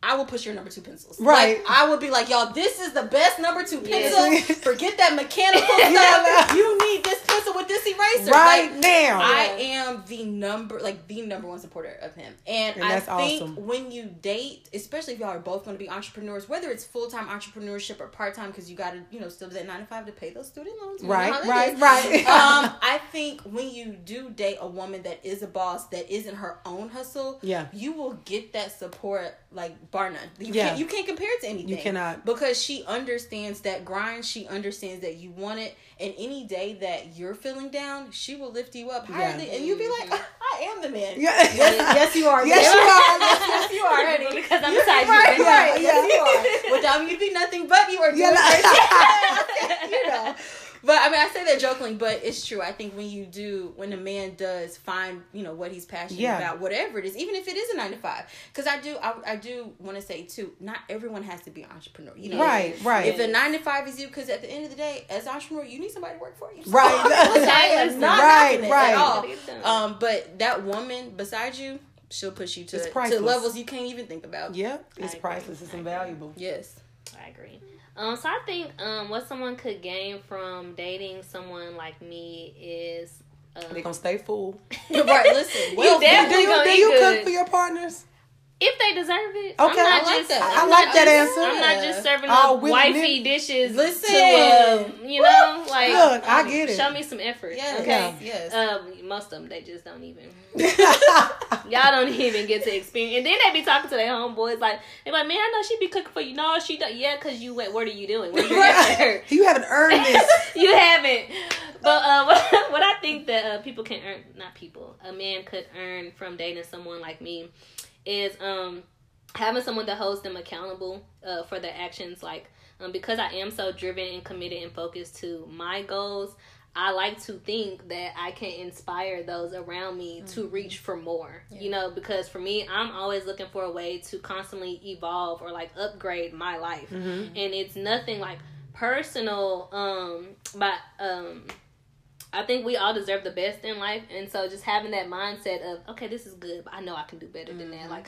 I will push your number two pencils. Right. Like, I would be like, y'all, this is the best number two pencil. Yeah. Forget that mechanical stuff. You need this pencil with this eraser. Right like, now. I yeah. am the number, like the number one supporter of him. And, and I think awesome. when you date, especially if y'all are both going to be entrepreneurs, whether it's full-time entrepreneurship or part-time, because you got to, you know, still be at nine to five to pay those student loans. Right, right, right. um, I think when you do date a woman that is a boss, that isn't her own hustle, yeah. you will get that support, like, bar none. You, yeah. can't, you can't compare it to anything. You cannot. Because she understands that grind. She understands that you want it. And any day that you're feeling down, she will lift you up higher. Yeah. Than, and you'll be like, oh, I I am the man. Yeah. Yes, yes, you are. Yes, you are. Yes, you are. Already. Because I'm beside you. Right, right. Yeah. Yes, you are. Without me, you'd be nothing but you are doing this. You know. But, I mean, I say that jokingly, but it's true. I think when you do, when a man does find, you know, what he's passionate yeah. about, whatever it is, even if it is a nine to five. Because I do I, I do want to say, too, not everyone has to be an entrepreneur. You know, right, if, right. If a nine to five is you, because at the end of the day, as an entrepreneur, you need somebody to work for you. So right. That's not right, right. At all. Um, but that woman beside you, she'll push you to, to levels you can't even think about. Yep. It's priceless. It's invaluable. Yes. I agree. Um, so I think um, what someone could gain from dating someone like me is um, they're gonna stay full. Right, listen. Well, you definitely do you, do you cook for your partners if they deserve it? Okay, I'm not I like just, that. I'm I like not, that I'm, answer. I'm not just serving uh, up wifey dishes. Listen, to, um, you know, like look, um, I get it. Show me some effort. Yes, okay, yes. Um, most of them they just don't even. Y'all don't even get to experience. And then they be talking to their homeboys. Like, they're like, man, I know she be cooking for you. No, she don't. Yeah, because you went, what are you doing? What are you doing? You haven't earned this. You haven't. But uh, what, what I think that uh, people can earn, not people, a man could earn from dating someone like me is um having someone that holds them accountable uh, for their actions. Like, um, because I am so driven and committed and focused to my goals, I like to think that I can inspire those around me mm-hmm. to reach for more, yeah. you know, because for me, I'm always looking for a way to constantly evolve or like upgrade my life. Mm-hmm. And it's nothing like personal, um, but, um, I think we all deserve the best in life. And so just having that mindset of, okay, this is good, but I know I can do better mm-hmm. than that. Like,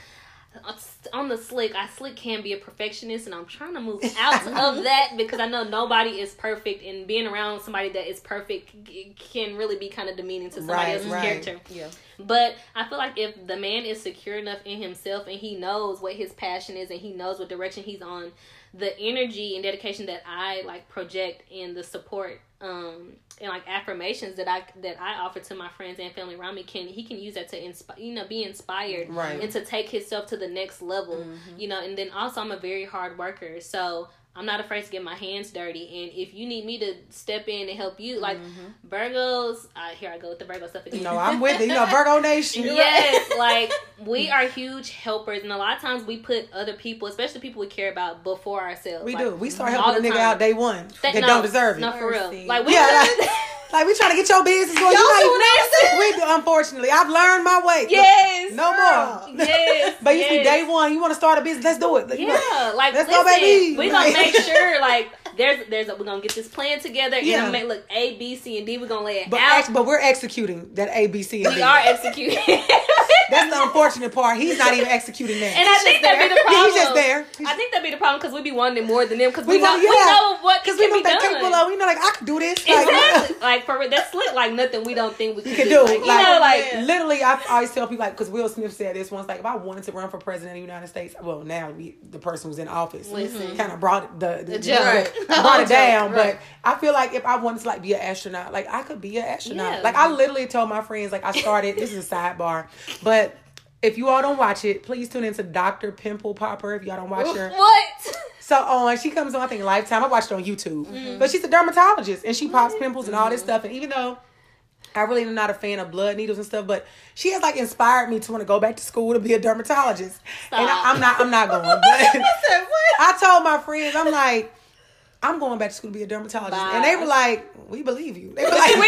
on the slick, I slick can be a perfectionist, and I'm trying to move out of that because I know nobody is perfect, and being around somebody that is perfect can really be kind of demeaning to somebody right, else's right. character. Yeah. But I feel like if the man is secure enough in himself and he knows what his passion is and he knows what direction he's on, the energy and dedication that I like project and the support um and like affirmations that I that I offer to my friends and family around me, can he can use that to inspire, you know, be inspired right. and to take himself to the next level, mm-hmm. you know. And then also I'm a very hard worker, so I'm not afraid to get my hands dirty, and if you need me to step in and help you, like mm-hmm. Virgos, uh, here I go with the Virgo stuff again. No, I'm with it. You know, Virgo Nation. Yes, like we are huge helpers, and a lot of times we put other people, especially people we care about, before ourselves. We like, do. We start helping a nigga time. Out day one that, that no, don't deserve it. No, for real. Like we. Yeah, like, like we trying to get your business going. Yo, you like, we do. Unfortunately, I've learned my way. Yes, no girl. More. Yes, but you yes. see, day one, you want to start a business. Let's do it. Yeah, know, like let's listen, go, baby. We gonna make sure like there's there's a, we're gonna get this plan together. Yeah. And make look A, B, C, and D. We're gonna lay it but, out. But we're executing that A, B, C, and we D. We are executing. That's the unfortunate part. He's not even executing that. And I He's think that'd be the problem. He's just there. He's I think that'd be the problem because we be wanting more than them because we, we know, know yeah. we know what can we know be done. Capable of, we know like I could do this. Exactly. Like, like for real, that's slick. Like nothing we don't think we could, could do. Like, you like, know, like yeah. literally, I always tell people like because Will Smith said this once. Like if I wanted to run for president of the United States, well now we, the person who's in office mm-hmm. kind of brought the, the, the, the right. brought it down. Right. But I feel like if I wanted to like be an astronaut, like I could be an astronaut. Yeah. Like I literally told my friends like I started. This is a sidebar, but. But if you all don't watch it, please tune into Doctor Pimple Popper if y'all don't watch her. What? So on, she comes on, I think, Lifetime. I watched it on YouTube. Mm-hmm. But she's a dermatologist, and she pops pimples and all this stuff. And even though I really am not a fan of blood needles and stuff, but she has, like, inspired me to want to go back to school to be a dermatologist. Stop. And I, I'm not I'm not going. But Listen, what? I told my friends, I'm like, I'm going back to school to be a dermatologist. Bye. And they were like, we believe you. They were like, they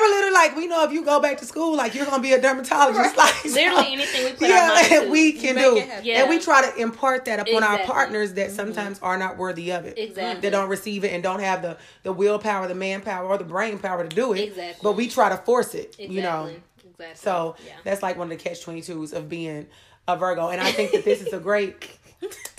were literally like, we know if you go back to school, like, you're going to be a dermatologist. Right. Like, literally so, anything we put yeah, our mind to. We can do. Yeah. And we try to impart that upon exactly. our partners that sometimes mm-hmm. are not worthy of it. Exactly. They don't receive it and don't have the, the willpower, the manpower, or the brain power to do it. Exactly. But we try to force it, exactly. you know. Exactly. So yeah. that's like one of the catch twenty-twos of being a Virgo. And I think that this is a great...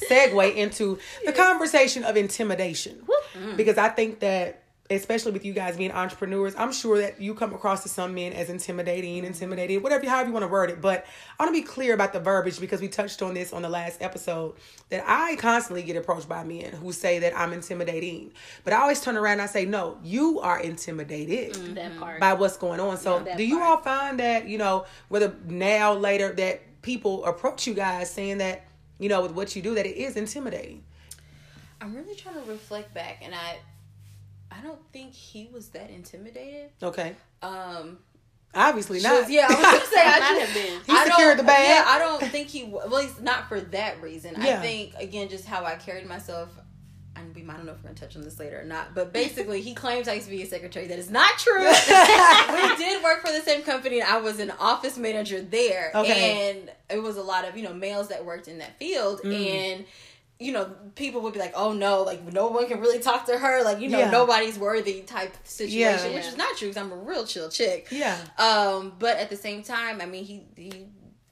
segue into the conversation of intimidation mm. because I think that especially with you guys being entrepreneurs, I'm sure that you come across to some men as intimidating, intimidating, whatever, however you want to word it. But I want to be clear about the verbiage because we touched on this on the last episode that I constantly get approached by men who say that I'm intimidating. But I always turn around and I say, no, you are intimidated mm, that part. By what's going on. So yeah, do you part. All find that, you know, whether now, later, that people approach you guys saying that, you know, with what you do, that it is intimidating? I'm really trying to reflect back, and I I don't think he was that intimidated. Okay. Um, Obviously not. Yeah, I was going to say, I not just, have been. He I secured the bag. Yeah, I don't think he, well, at least not for that reason. Yeah. I think, again, just how I carried myself. And we might don't know if we're going to touch on this later or not. But basically, he claims I used to be a secretary. That is not true. We did work for the same company. And I was an office manager there. Okay. And it was a lot of, you know, males that worked in that field. Mm. And, you know, people would be like, oh, no, like, no one can really talk to her. Like, you know, yeah. nobody's worthy type situation. Yeah. Which is not true because I'm a real chill chick. Yeah. Um, but at the same time, I mean, he... he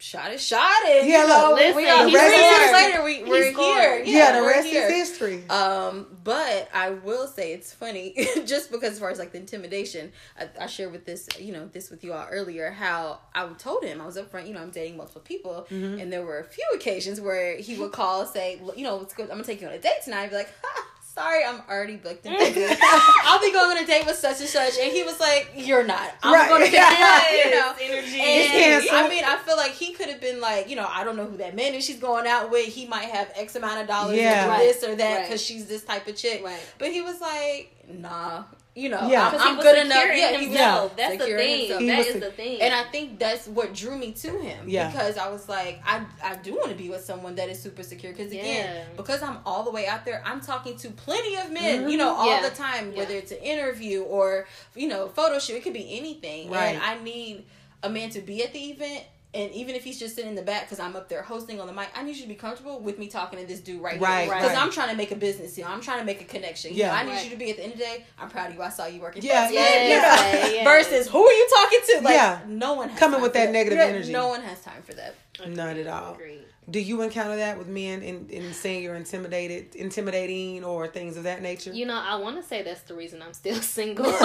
Shot is shot it. Yeah, you know, listen, we all, the rest years later we, we're here. Yeah, yeah, the rest here. is history. Um, but I will say it's funny just because as far as like the intimidation, I, I shared with this, you know, this with you all earlier, how I told him I was upfront, you know, I'm dating multiple people, mm-hmm. and there were a few occasions where he would call, say, you know, let's go, I'm gonna take you on a date tonight. I'd be like, ha. Sorry, I'm already booked. And I'll be going on a date with such and such, and he was like, "You're not. I'm right. going to get that." You know, and I mean, I feel like he could have been like, you know, I don't know who that man is she's going out with. He might have X amount of dollars, yeah. right. this or that, because right. she's this type of chick. Right. But he was like, "Nah." You know, yeah. I'm good enough. Yeah, he was. That's the thing. That is the thing. And I think that's what drew me to him. Yeah. Because I was like, I, I do want to be with someone that is super secure. Because again, yeah. because I'm all the way out there, I'm talking to plenty of men, mm-hmm. you know, all yeah. the time. Whether yeah. it's an interview or, you know, photo shoot. It could be anything. Right. And I need a man to be at the event. And even if he's just sitting in the back because I'm up there hosting on the mic, I need you to be comfortable with me talking to this dude right, right here. Because right. I'm trying to make a business deal. I'm trying to make a connection. Yeah, you know, I need right. you to be at the end of the day, I'm proud of you. I saw you working. Yeah, yeah, yeah, yeah. yeah. Versus who are you talking to? Like, yeah. no one has Coming time with for that, that negative yeah, energy. No one has time for that. Agreed. Not at all. Agreed. Do you encounter that with men in, in saying you're intimidated, intimidating or things of that nature? You know, I want to say that's the reason I'm still single. Let's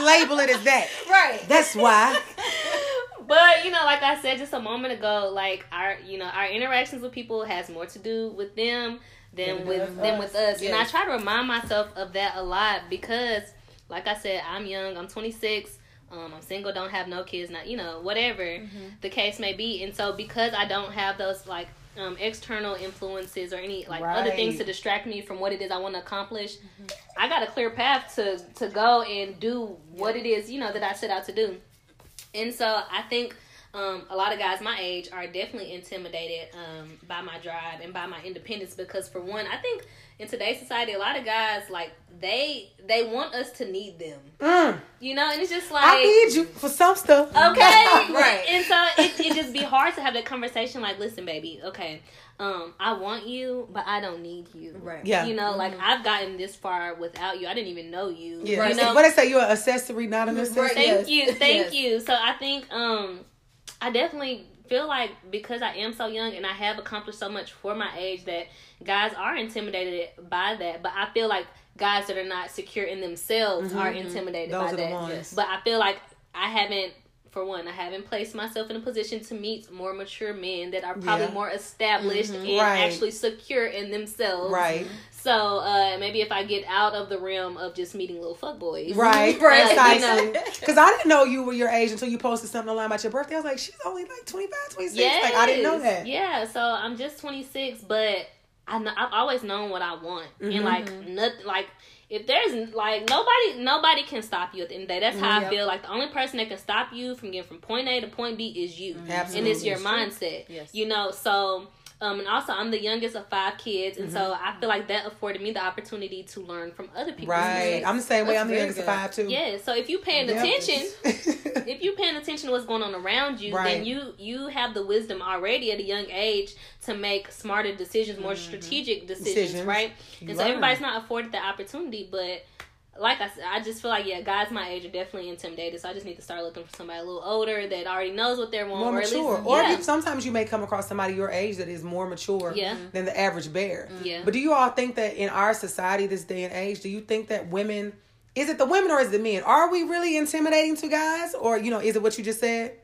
label it as that. Right. That's why. But, you know, like I said just a moment ago, like, our, you know, our interactions with people has more to do with them than with us. Than with us. Yes. And I try to remind myself of that a lot because, like I said, I'm young. I'm twenty-six. Um, I'm single. Don't have no kids. Not, you know, whatever mm-hmm. the case may be. And so because I don't have those, like, um, external influences or any, like, right. other things to distract me from what it is I want to accomplish, mm-hmm. I got a clear path to, to go and do what yeah. it is, you know, that I set out to do. And so I think um, a lot of guys my age are definitely intimidated um, by my drive and by my independence because, for one, I think in today's society, a lot of guys, like, they they want us to need them. Mm. You know? And it's just like... I need you for some stuff. Okay? Right. And so it, it just be hard to have that conversation like, listen, baby, okay, um, I want you, but I don't need you. Right. Yeah. You know, mm-hmm. like, I've gotten this far without you. I didn't even know you. Yeah. Right. You know? What I say, you're an accessory, not an accessory. Right. Thank yes. you. Thank yes. you. So I think um, I definitely... feel like because I am so young and I have accomplished so much for my age that guys are intimidated by that. But I feel like guys that are not secure in themselves mm-hmm. are intimidated Those by are that. The ones. But I feel like I haven't, for one, I haven't placed myself in a position to meet more mature men that are probably yeah. more established mm-hmm. and right. actually secure in themselves. Right. So, uh, maybe if I get out of the realm of just meeting little fuckboys. Right. Right. Because uh, you know. I didn't know you were your age until you posted something online about your birthday. I was like, she's only like twenty-five, twenty-six. Yes. Like, I didn't know that. Yeah. So, I'm just twenty-six, but I know, I've always known what I want. Mm-hmm. And, like, nothing, like... If there's, like, nobody nobody can stop you at the end of the day. That's how yep. I feel. Like, the only person that can stop you from getting from point A to point B is you. Absolutely. And it's your mindset. Yes. You know, so... Um, and also, I'm the youngest of five kids, and mm-hmm. so I feel like that afforded me the opportunity to learn from other people. Right, I'm the same way. That's I'm the youngest good. Of five too. Yeah, so if you paying yep. attention, if you paying attention to what's going on around you, right. then you you have the wisdom already at a young age to make smarter decisions, more mm-hmm. strategic decisions, decisions, right? And learn. So everybody's not afforded the opportunity, but. Like I said, I just feel like, yeah, guys my age are definitely intimidated, so I just need to start looking for somebody a little older that already knows what they're wanting. More mature. Or, at least, or yeah. if sometimes you may come across somebody your age that is more mature yeah. than the average bear. Yeah. But do you all think that in our society this day and age, do you think that women, is it the women or is it the men? Are we really intimidating to guys? Or, you know, is it what you just said?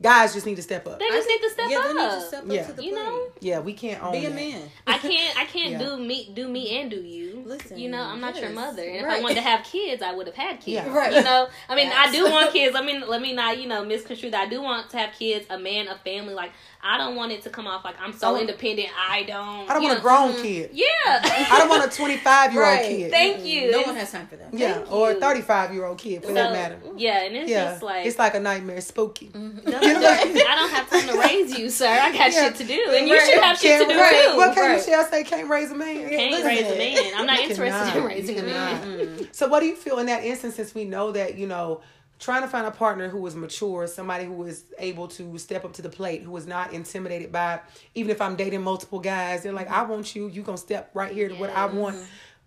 Guys just need to step up. They just need to step yeah, up. Yeah, they need to step up yeah. to the you plate. Know? Yeah, we can't own Be a that. Man. I can't I can't yeah. do me do me and do you. Listen. You know, I'm not yes. your mother. And right. if I wanted to have kids, I would have had kids. Yeah. Right. You know? I mean, yes. I do want kids. I mean, let me not, you know, misconstrue that. I do want to have kids, a man, a family. Like, I don't want it to come off like I'm so oh. independent. I don't I don't want know, a grown mm, kid. Yeah. I don't want a twenty-five-year-old right. kid. Thank you. No and, one has time for that. Yeah, Thank or a thirty-five-year-old kid for so, that matter. Yeah, and it's yeah. just like it's like a nightmare, spooky. I don't have time to raise you, sir. I got yeah. shit to do. And you right. should have shit to do, right. too. Well, Kay right. Michelle say can't raise a man. Can't Listen. raise a man. I'm not you interested cannot. in raising a man. Mm-hmm. So what do you feel in that instance, since we know that, you know, trying to find a partner who is mature, somebody who is able to step up to the plate, who is not intimidated by, even if I'm dating multiple guys, they're like, I want you. You're going to step right here to yes. what I want.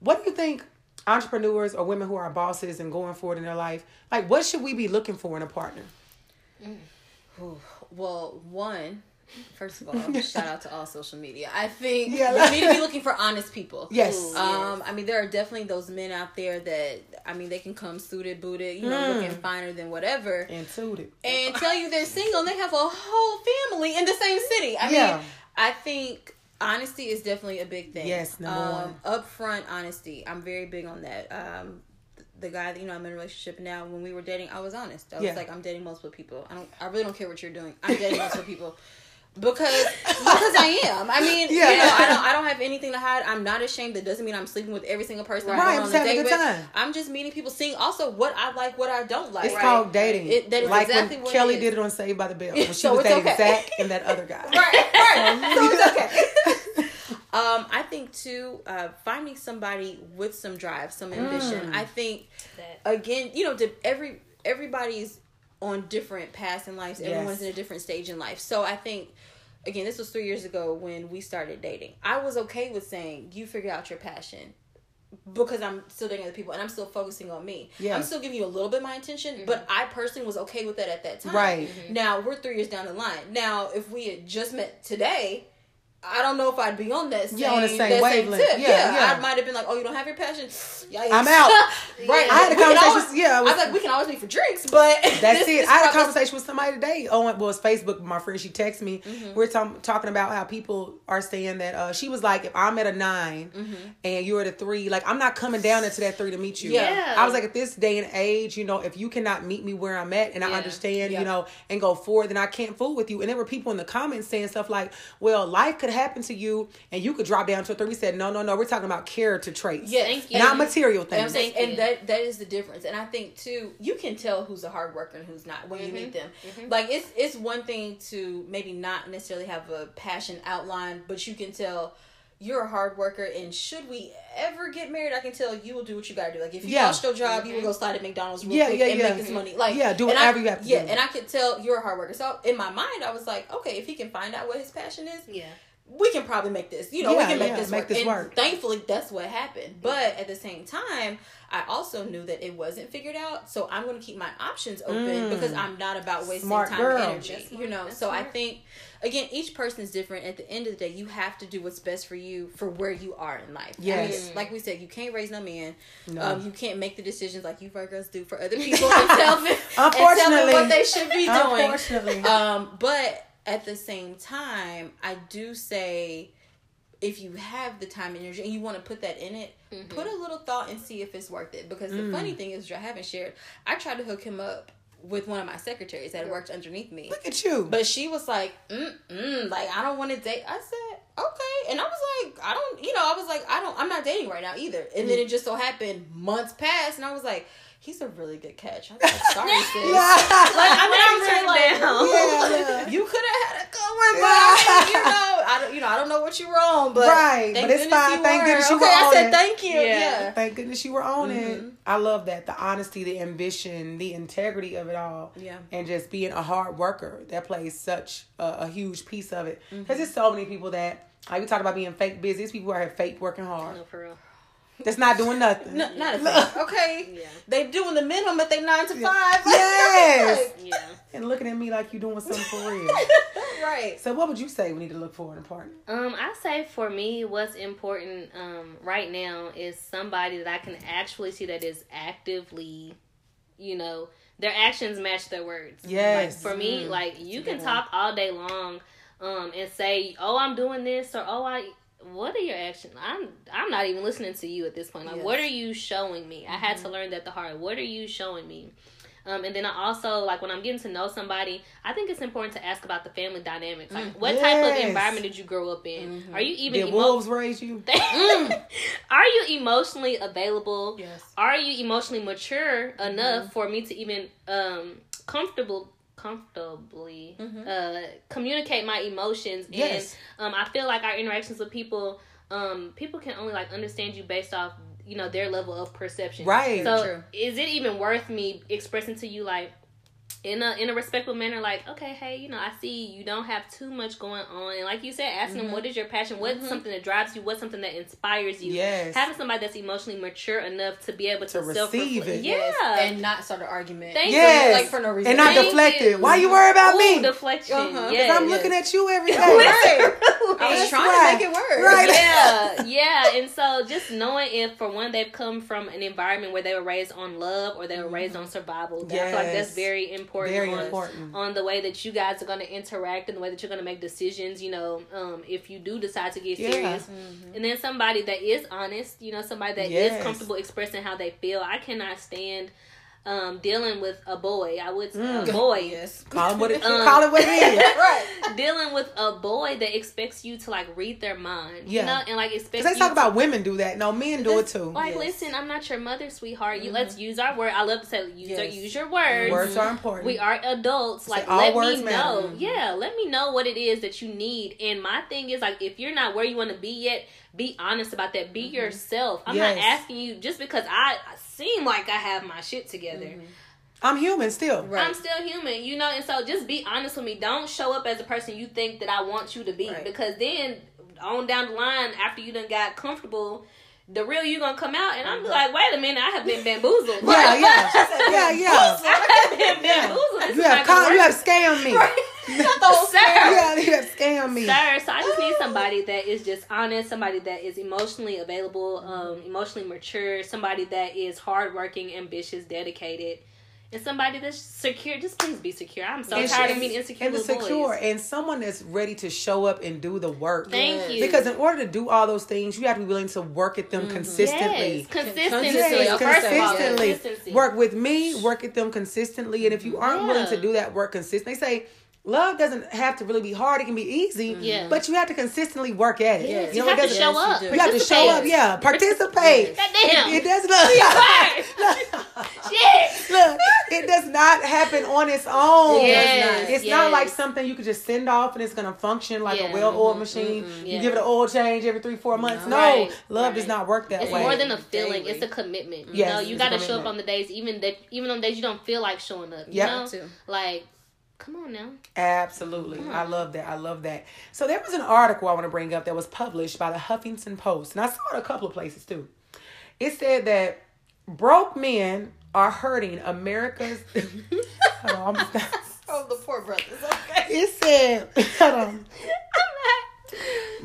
What do you think entrepreneurs or women who are bosses and going forward in their life, like, what should we be looking for in a partner? Mm. Well, one, first of all, shout out to all social media. I think yeah, like, we need to be looking for honest people. Yes. Ooh, um. Yes. I mean, there are definitely those men out there that, I mean, they can come suited, booted, you know, mm. looking finer than whatever. And suited. And tell you they're single and they have a whole family in the same city. I yeah. mean, I think honesty is definitely a big thing. Yes, number um, one. Upfront honesty. I'm very big on that. Um. The guy that, you know, I'm in a relationship now, when we were dating, I was honest. I was yeah. like, I'm dating multiple people. I don't, I really don't care what you're doing. I'm dating multiple people because because I am. I mean, yeah. you know, I don't I don't have anything to hide. I'm not ashamed. That doesn't mean I'm sleeping with every single person right. I go on a date with. I'm just meeting people, seeing also what I like, what I don't like. It's right? called dating. It, that is like exactly when what Kelly it is. did it on Saved by the Bell. When she so was dating okay. Zach and that other guy. Right, right. So it's okay. Um, I think too, uh, finding somebody with some drive, some ambition. Mm. I think, again, you know, every everybody's on different paths in life. Yes. Everyone's in a different stage in life. So I think, again, this was three years ago when we started dating. I was okay with saying, you figure out your passion. Because I'm still dating other people and I'm still focusing on me. Yeah. I'm still giving you a little bit of my intention, mm-hmm. but I personally was okay with that at that time. Right. Mm-hmm. Now, we're three years down the line. Now, if we had just met today... I don't know if I'd be on that same, yeah, on the same that wavelength. Same tip. Yeah, yeah. yeah, I might have been like, "Oh, you don't have your passion." Yeah, I'm out. Right. Yeah. I had a we conversation. Always, yeah, I was, I was like, "We can always meet for drinks," but that's this, it. This I had a conversation was... with somebody today. Oh, well, it's Facebook. My friend, she texted me. Mm-hmm. We we're t- talking about how people are saying that uh, she was like, "If I'm at a nine mm-hmm. and you're at a three, like I'm not coming down into that three to meet you." Yeah. I was like, at this day and age, you know, if you cannot meet me where I'm at, and yeah. I understand, yeah. you know, and go forward, then I can't fool with you. And there were people in the comments saying stuff like, "Well, life could happen to you and you could drop down to a three." We said no no no we're talking about character traits, yeah, thank you. Not material things, and, I'm saying, and that that is the difference. And I think too, you can tell who's a hard worker and who's not when mm-hmm. you meet them. Mm-hmm. Like it's it's one thing to maybe not necessarily have a passion outline, but you can tell you're a hard worker, and should we ever get married, I can tell you will do what you gotta do. Like if you yeah. lost your job, you will go slide at McDonald's real yeah, quick yeah, and yeah. make this money. Like yeah, do whatever I, you have to yeah, do. Yeah, and I could tell you're a hard worker. So in my mind, I was like, okay, if he can find out what his passion is, yeah. we can probably make this, you know, yeah, we can make, yeah, this, make work. this and work. Thankfully, that's what happened. But at the same time, I also knew that it wasn't figured out. So I'm going to keep my options open mm. because I'm not about wasting smart time girl. and energy, that's you know. So smart. I think, again, each person is different. At the end of the day, you have to do what's best for you for where you are in life. Yes. I mean, like we said, you can't raise no man. No. Um, you can't make the decisions like you girls do for other people and tell them, and tell them what they should be doing. Unfortunately. Um, but... At the same time, I do say, if you have the time and energy and you want to put that in it, mm-hmm. put a little thought and see if it's worth it. Because mm. the funny thing is, which I haven't shared, I tried to hook him up with one of my secretaries that worked underneath me. Look at you. But she was like, mm-mm, like, I don't want to date. I said, okay. And I was like, I don't, you know, I was like, I don't, I'm not dating right now either. And mm. then it just so happened months passed and I was like, he's a really good catch. I'm like, sorry, sis. Yeah. Like, I mean, I'm really like, yeah, yeah. you could have had a good one, but yeah. you know, I don't, you know, I don't know what you were on, but right, but it's fine. Thank goodness you were on it. Okay, I said thank you. Yeah. yeah, thank goodness you were on mm-hmm. it. I love that, the honesty, the ambition, the integrity of it all, yeah, and just being a hard worker. That plays such a, a huge piece of it, because mm-hmm. there's so many people that, like we talked about being fake busy. It's people who are fake working hard. No, for real. That's not doing nothing. No, not a thing. Okay. Yeah. They doing the minimum, but they nine to yeah. five. Yes. Like, yeah. And looking at me like you doing something for real. Right. So what would you say we need to look for in a partner? Um, I say for me, what's important um right now is somebody that I can actually see that is actively, you know, their actions match their words. Yes. Like, for me, mm. like, you can talk all day long um, and say, oh, I'm doing this, or oh, I... what are your actions? I'm I'm not even listening to you at this point. Like, yes. What are you showing me? I mm-hmm. had to learn that the hard. What are you showing me? Um, and then I also, like, when I'm getting to know somebody, I think it's important to ask about the family dynamics. Like, what yes. type of environment did you grow up in? Mm-hmm. Are you even... Did emo- wolves raise you? mm. Are you emotionally available? Yes. Are you emotionally mature enough mm-hmm. for me to even um comfortable... comfortably mm-hmm. uh communicate my emotions? Yes. And um I feel like our interactions with people, um people can only like understand you based off, you know, their level of perception. Right. So true. Is it even worth me expressing to you, like, in a in a respectful manner, like, okay, hey, you know, I see you don't have too much going on, and like you said, asking mm-hmm. them what is your passion, what's mm-hmm. something that drives you, what's something that inspires you. Yes. Having somebody that's emotionally mature enough to be able to, to receive it. Yeah. Yes. And not start an argument. Thank yes. you. Like, for no reason. And not deflect it. Why you worry about Ooh, me? Deflection. Uh-huh. Yes. Because I'm yes. looking at you every day. Right. I was trying right. to make it work. Right. Yeah. yeah. And so just knowing if, for one, they've come from an environment where they were raised on love or they were mm-hmm. raised on survival. Yes. I feel like that's very important. Important Very on, important on the way that you guys are going to interact and the way that you're going to make decisions, you know, um, if you do decide to get yeah. serious. Mm-hmm. And then somebody that is honest, you know, somebody that yes. is comfortable expressing how they feel. I cannot stand um, dealing with a boy. I would mm. a boy. Yes. Call it what it, um, call it what it is. Right. Dealing with a boy that expects you to, like, read their mind. Yeah. You know, and, like, expects Because they talk to, about women do that. No, men do it too. Like, yes. listen, I'm not your mother, sweetheart. Mm-hmm. You Let's use our word. I love to say, use, yes. our, use your words. Words are important. We are adults. So like, let me matter. know. Mm-hmm. Yeah, let me know what it is that you need. And my thing is, like, if you're not where you want to be yet, be honest about that. Be mm-hmm. yourself. I'm yes. not asking you just because I seem like I have my shit together. Mm-hmm. I'm human still. Right. I'm still human, you know, and so just be honest with me. Don't show up as a person you think that I want you to be. Right. Because then on down the line, after you done got comfortable, the real you gonna come out, and I'm like, wait a minute, I have been bamboozled. yeah, yeah. yeah, yeah. I have been bamboozled. You have, call, you have scammed me. Right? Oh, sir. Yeah, you have scammed me. Sir, so I just need somebody that is just honest, somebody that is emotionally available, um, emotionally mature, somebody that is hardworking, ambitious, dedicated. And somebody that's secure, just please be secure. I'm so and tired of being insecure and with secure, boys. And someone that's ready to show up and do the work. Thank yes. you. Because in order to do all those things, you have to be willing to work at them mm-hmm. consistently. Yes. Consistency. Yes. Consistently. Consistency. Work with me, work at them consistently. And if you aren't yeah. willing to do that work consistently, they say... Love doesn't have to really be hard. It can be easy. Yeah. But you have to consistently work at it. Yes. You, know, you have it to show up. You, you have to show up, yeah. Participate. Damn. It, it does not. Shit. Look, it does not happen on its own. Yes. It's yes. not like something you could just send off and it's going to function like yeah. a well-oiled mm-hmm. machine. Mm-hmm. Yeah. You give it an oil change every three, four months. No. no. Right. Love right. does not work that it's way. It's more than a feeling. Daily. It's a commitment. You yes. know, you got to show up on the days, even that, even on days you don't feel like showing up. You yep. know? Too. Like... Come on now. Absolutely. On. I love that. I love that. So there was an article I want to bring up that was published by the Huffington Post. And I saw it a couple of places too. It said that broke men are hurting America's... Hold on. I'm not... Oh, the poor brothers. Okay. It said... Hold on. I'm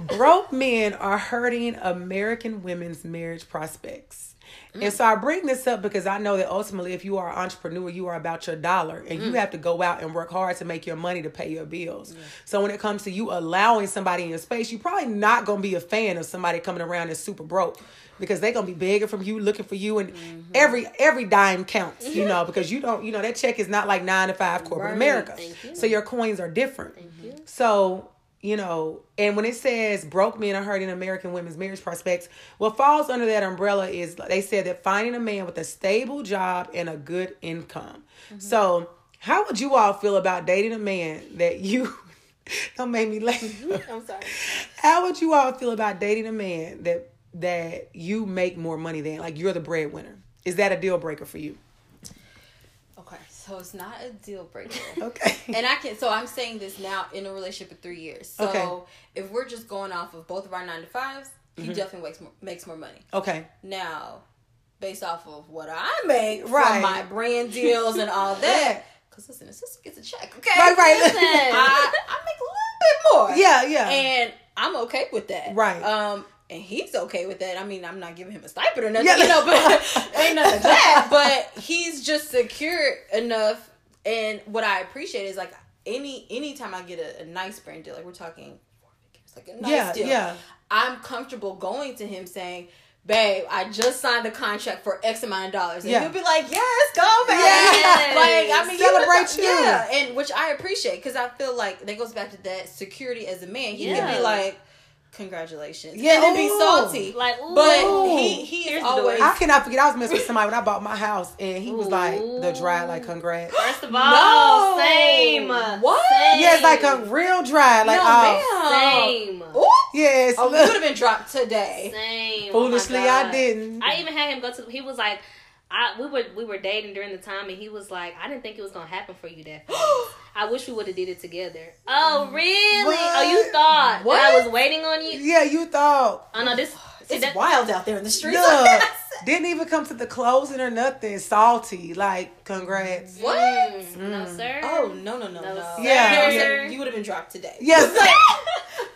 not... Broke men are hurting American women's marriage prospects. And so I bring this up because I know that ultimately if you are an entrepreneur, you are about your dollar and mm. you have to go out and work hard to make your money to pay your bills. Yeah. So when it comes to you allowing somebody in your space, you're probably not going to be a fan of somebody coming around that's super broke because they're going to be begging from you, looking for you. And mm-hmm. every every dime counts, you know, because you don't, you know, that check is not like nine to five corporate right. America. You. So your coins are different. You. So... You know, and when it says broke men are hurting American women's marriage prospects, what falls under that umbrella is they said that finding a man with a stable job and a good income. Mm-hmm. So how would you all feel about dating a man that you don't make me laugh? Mm-hmm. I'm sorry. How would you all feel about dating a man that that you make more money than, like you're the breadwinner? Is that a deal breaker for you? So it's not a deal breaker. Okay. And I can, so I'm saying this now in a relationship of three years. So okay. if we're just going off of both of our nine to fives, he mm-hmm. definitely makes more, makes more money. Okay. Now, based off of what I make right. from my brand deals and all that, because listen, a sister gets a check, okay? Right, right. Listen, I, I make a little bit more. Yeah, yeah. And I'm okay with that. Right. Um, And he's okay with that. I mean, I'm not giving him a stipend or nothing, yeah. you know, but ain't none of that. But he's just secure enough. And what I appreciate is, like, any anytime I get a, a nice brand deal, like we're talking, like a nice yeah, deal, yeah. I'm comfortable going to him saying, babe, I just signed a contract for X amount of dollars. And yeah. he'll be like, yes, go, babe. Yes. Like, I mean, celebrate you. you. Yeah, and which I appreciate, because I feel like that goes back to that security as a man. He yeah. can be like, congratulations. Yeah, and then be salty. Like, ooh. But he, he is always... I cannot forget, I was messing with somebody when I bought my house, and he was ooh. like, the dry, like, congrats. First of all, no. same. What? Same. Yeah, it's like a real dry, like, no, oh. Same. Ooh. Yes. Oh, we would have been dropped today. Same. Foolishly, oh I didn't. I even had him go to... He was like... I we were we were dating during the time, and he was like, I didn't think it was gonna happen for you that fast. I wish we would have did it together. Oh really? What? Oh, you thought what? that I was waiting on you? Yeah, you thought. I know this. It's see, that, wild out there in the streets. Look, didn't even come to the closing or nothing. Salty, like, congrats. What? Mm. No sir. Oh no no no no. no. Yeah, yeah, you would have been dropped today. Yes.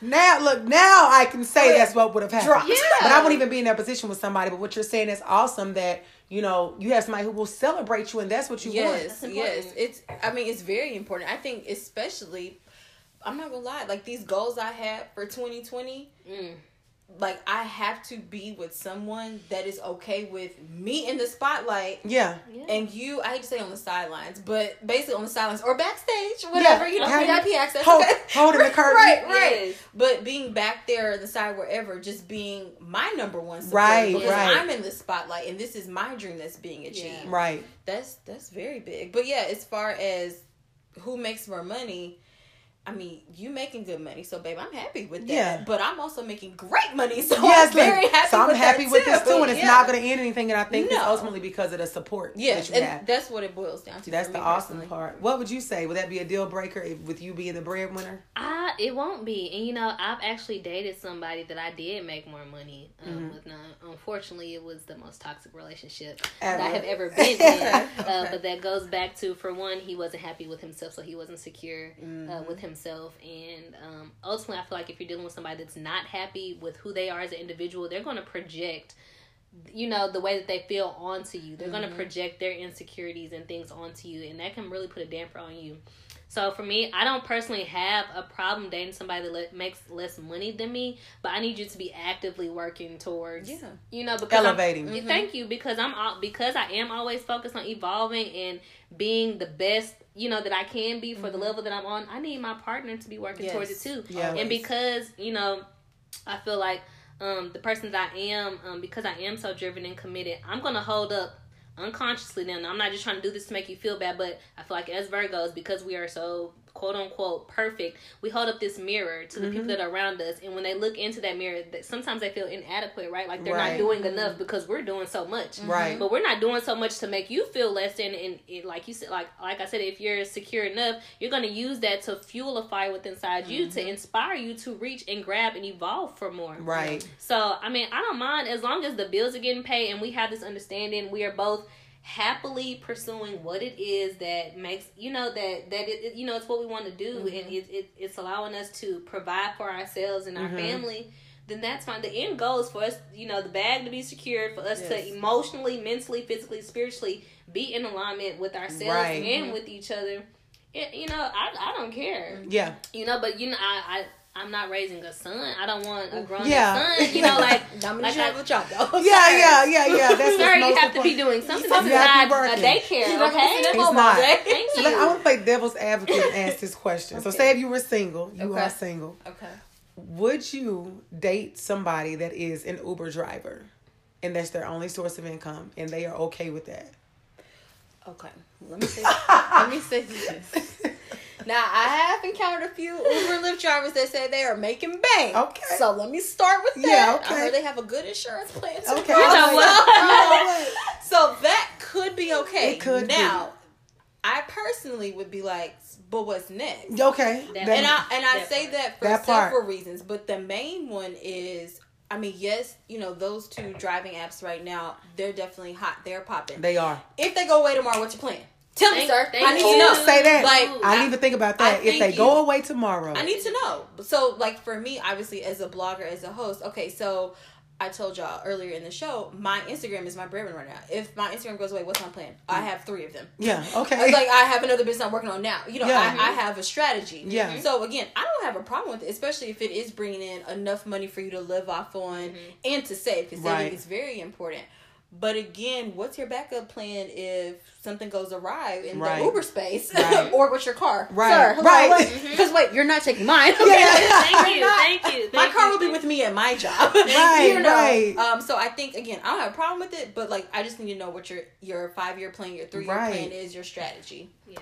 Now look, now I can say that's what would have happened. Yeah. But I wouldn't even be in that position with somebody. But what you're saying is awesome, that, you know, you have somebody who will celebrate you, and that's what you yes, want. Yes, yes. It's, I mean, it's very important. I think especially, I'm not going to lie, like, these goals I had for twenty twenty, mm. like, I have to be with someone that is okay with me in the spotlight. Yeah. yeah. And you, I hate to say on the sidelines, but basically on the sidelines or backstage, whatever, yeah. you know, V I P okay. access. Hold, okay. Holding the curtain. Right, right. Yes. But being back there, the side, wherever, just being my number one supporter. Right, because right. I'm in the spotlight, and this is my dream that's being achieved. Yeah. Right. That's, that's very big. But yeah, as far as who makes more money, I mean, you making good money, so babe, I'm happy with that. Yeah. But I'm also making great money, so yes, I'm very happy. So I'm with happy that with too. this too, and it's yeah. not going to end anything. And I think no. it's ultimately because of the support yeah. that you and have. That's what it boils down to. That's the awesome personally. part. What would you say? Would that be a deal breaker if, with you being the breadwinner? I it won't be. And you know, I've actually dated somebody that I did make more money um, mm-hmm. with. Now, unfortunately, it was the most toxic relationship ever. that I have ever been in. okay. uh, but that goes back to, for one, he wasn't happy with himself, so he wasn't secure mm-hmm. uh, with himself. himself and um ultimately I feel like if you're dealing with somebody that's not happy with who they are as an individual, they're going to project, you know, the way that they feel onto you. They're mm-hmm. going to project their insecurities and things onto you, and that can really put a damper on you. So for me, I don't personally have a problem dating somebody that le- makes less money than me, but I need you to be actively working towards, yeah. you know, because elevating. Mm-hmm. Thank you, because I'm all, because I am always focused on evolving and being the best, you know, that I can be for mm-hmm. the level that I'm on. I need my partner to be working yes. towards it too, yeah, and because, you know, I feel like um, the person that I am, um, because I am so driven and committed, I'm gonna hold up. Unconsciously, then I'm not just trying to do this to make you feel bad, but I feel like as Virgos, because we are so quote unquote perfect, we hold up this mirror to the mm-hmm. people that are around us, and when they look into that mirror, that sometimes they feel inadequate, right? Like they're right. not doing enough because we're doing so much, right? But we're not doing so much to make you feel less than. And it, like you said, like like I said, if you're secure enough, you're gonna use that to fuel a fire within inside mm-hmm. you, to inspire you to reach and grab and evolve for more, right? So I mean, I don't mind, as long as the bills are getting paid and we have this understanding, we are both happily pursuing what it is that makes, you know, that that it, you know, it's what we want to do, mm-hmm. and it, it it's allowing us to provide for ourselves and our mm-hmm. family. Then that's fine. The end goal is for us, you know, the bag to be secured, for us yes. to emotionally, mentally, physically, spiritually be in alignment with ourselves right. and mm-hmm. with each other. It, you know, I I don't care. Yeah, you know, but you know, I. I I'm not raising a son. I don't want a grown yeah. son. You know, like... I'm like I, job, though. Yeah, yeah, yeah, yeah. That's sir, you have to be doing something. This is not a daycare, okay? It's not. Thank you. Look, I want to play devil's advocate and ask this question. Okay. So say if you were single, you okay. are single. Okay. Would you date somebody that is an Uber driver and that's their only source of income and they are okay with that? Okay. Let me say, let me say this. Now, I have encountered a few Uber Lyft drivers that say they are making bank. Okay. So, let me start with that. Yeah, okay. I heard they have a good insurance plan. Okay. You know what? So, that could be okay. It could now, be. I personally would be like, but what's next? Okay. That and I, and I that say part. that for that several part. reasons. But the main one is... I mean, yes, you know, those two driving apps right now, they're definitely hot. They're popping. They are. If they go away tomorrow, what's your plan? Tell me, sir. I need to know. Say that. Like, I need to think about that. If they go away tomorrow, I need to know. So, like, for me, obviously, as a blogger, as a host, okay, so I told y'all earlier in the show, my Instagram is my breadwinner right now. If my Instagram goes away, what's my plan? I have three of them. Yeah, okay. It's like, I have another business I'm working on now. You know, yeah. I, mm-hmm. I have a strategy. Yeah. Mm-hmm. So, again, I don't have a problem with it, especially if it is bringing in enough money for you to live off on mm-hmm. and to save, because saving is very important. But again, what's your backup plan if something goes awry in right. the Uber space right. or with your car? Right. Sir, right. Because mm-hmm. wait, you're not taking mine. Okay? Yeah. Thank you. Thank you. Thank my car you, will be with you. me at my job. Right. You know? Right. Um, so I think, again, I don't have a problem with it, but like, I just need to know what your, your five-year plan, your three-year right. plan is, your strategy. Yeah.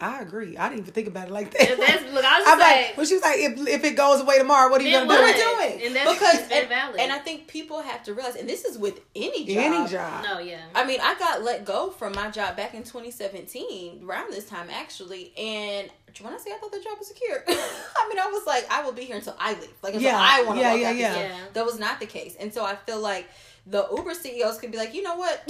I agree. I didn't even think about it like that. That's, look, I was I'm like, like, when she was like, if, if it goes away tomorrow, what are you going to do? What are we doing? And that's because, and, valid. And I think people have to realize, and this is with any job. Any job. No, yeah. I mean, I got let go from my job back in twenty seventeen, around this time, actually. And when I say I thought the job was secure, I mean, I was like, I will be here until I leave. Like, until yeah. I want to yeah, walk yeah, out yeah. yeah. That was not the case. And so I feel like the Uber C E Os could be like, you know what?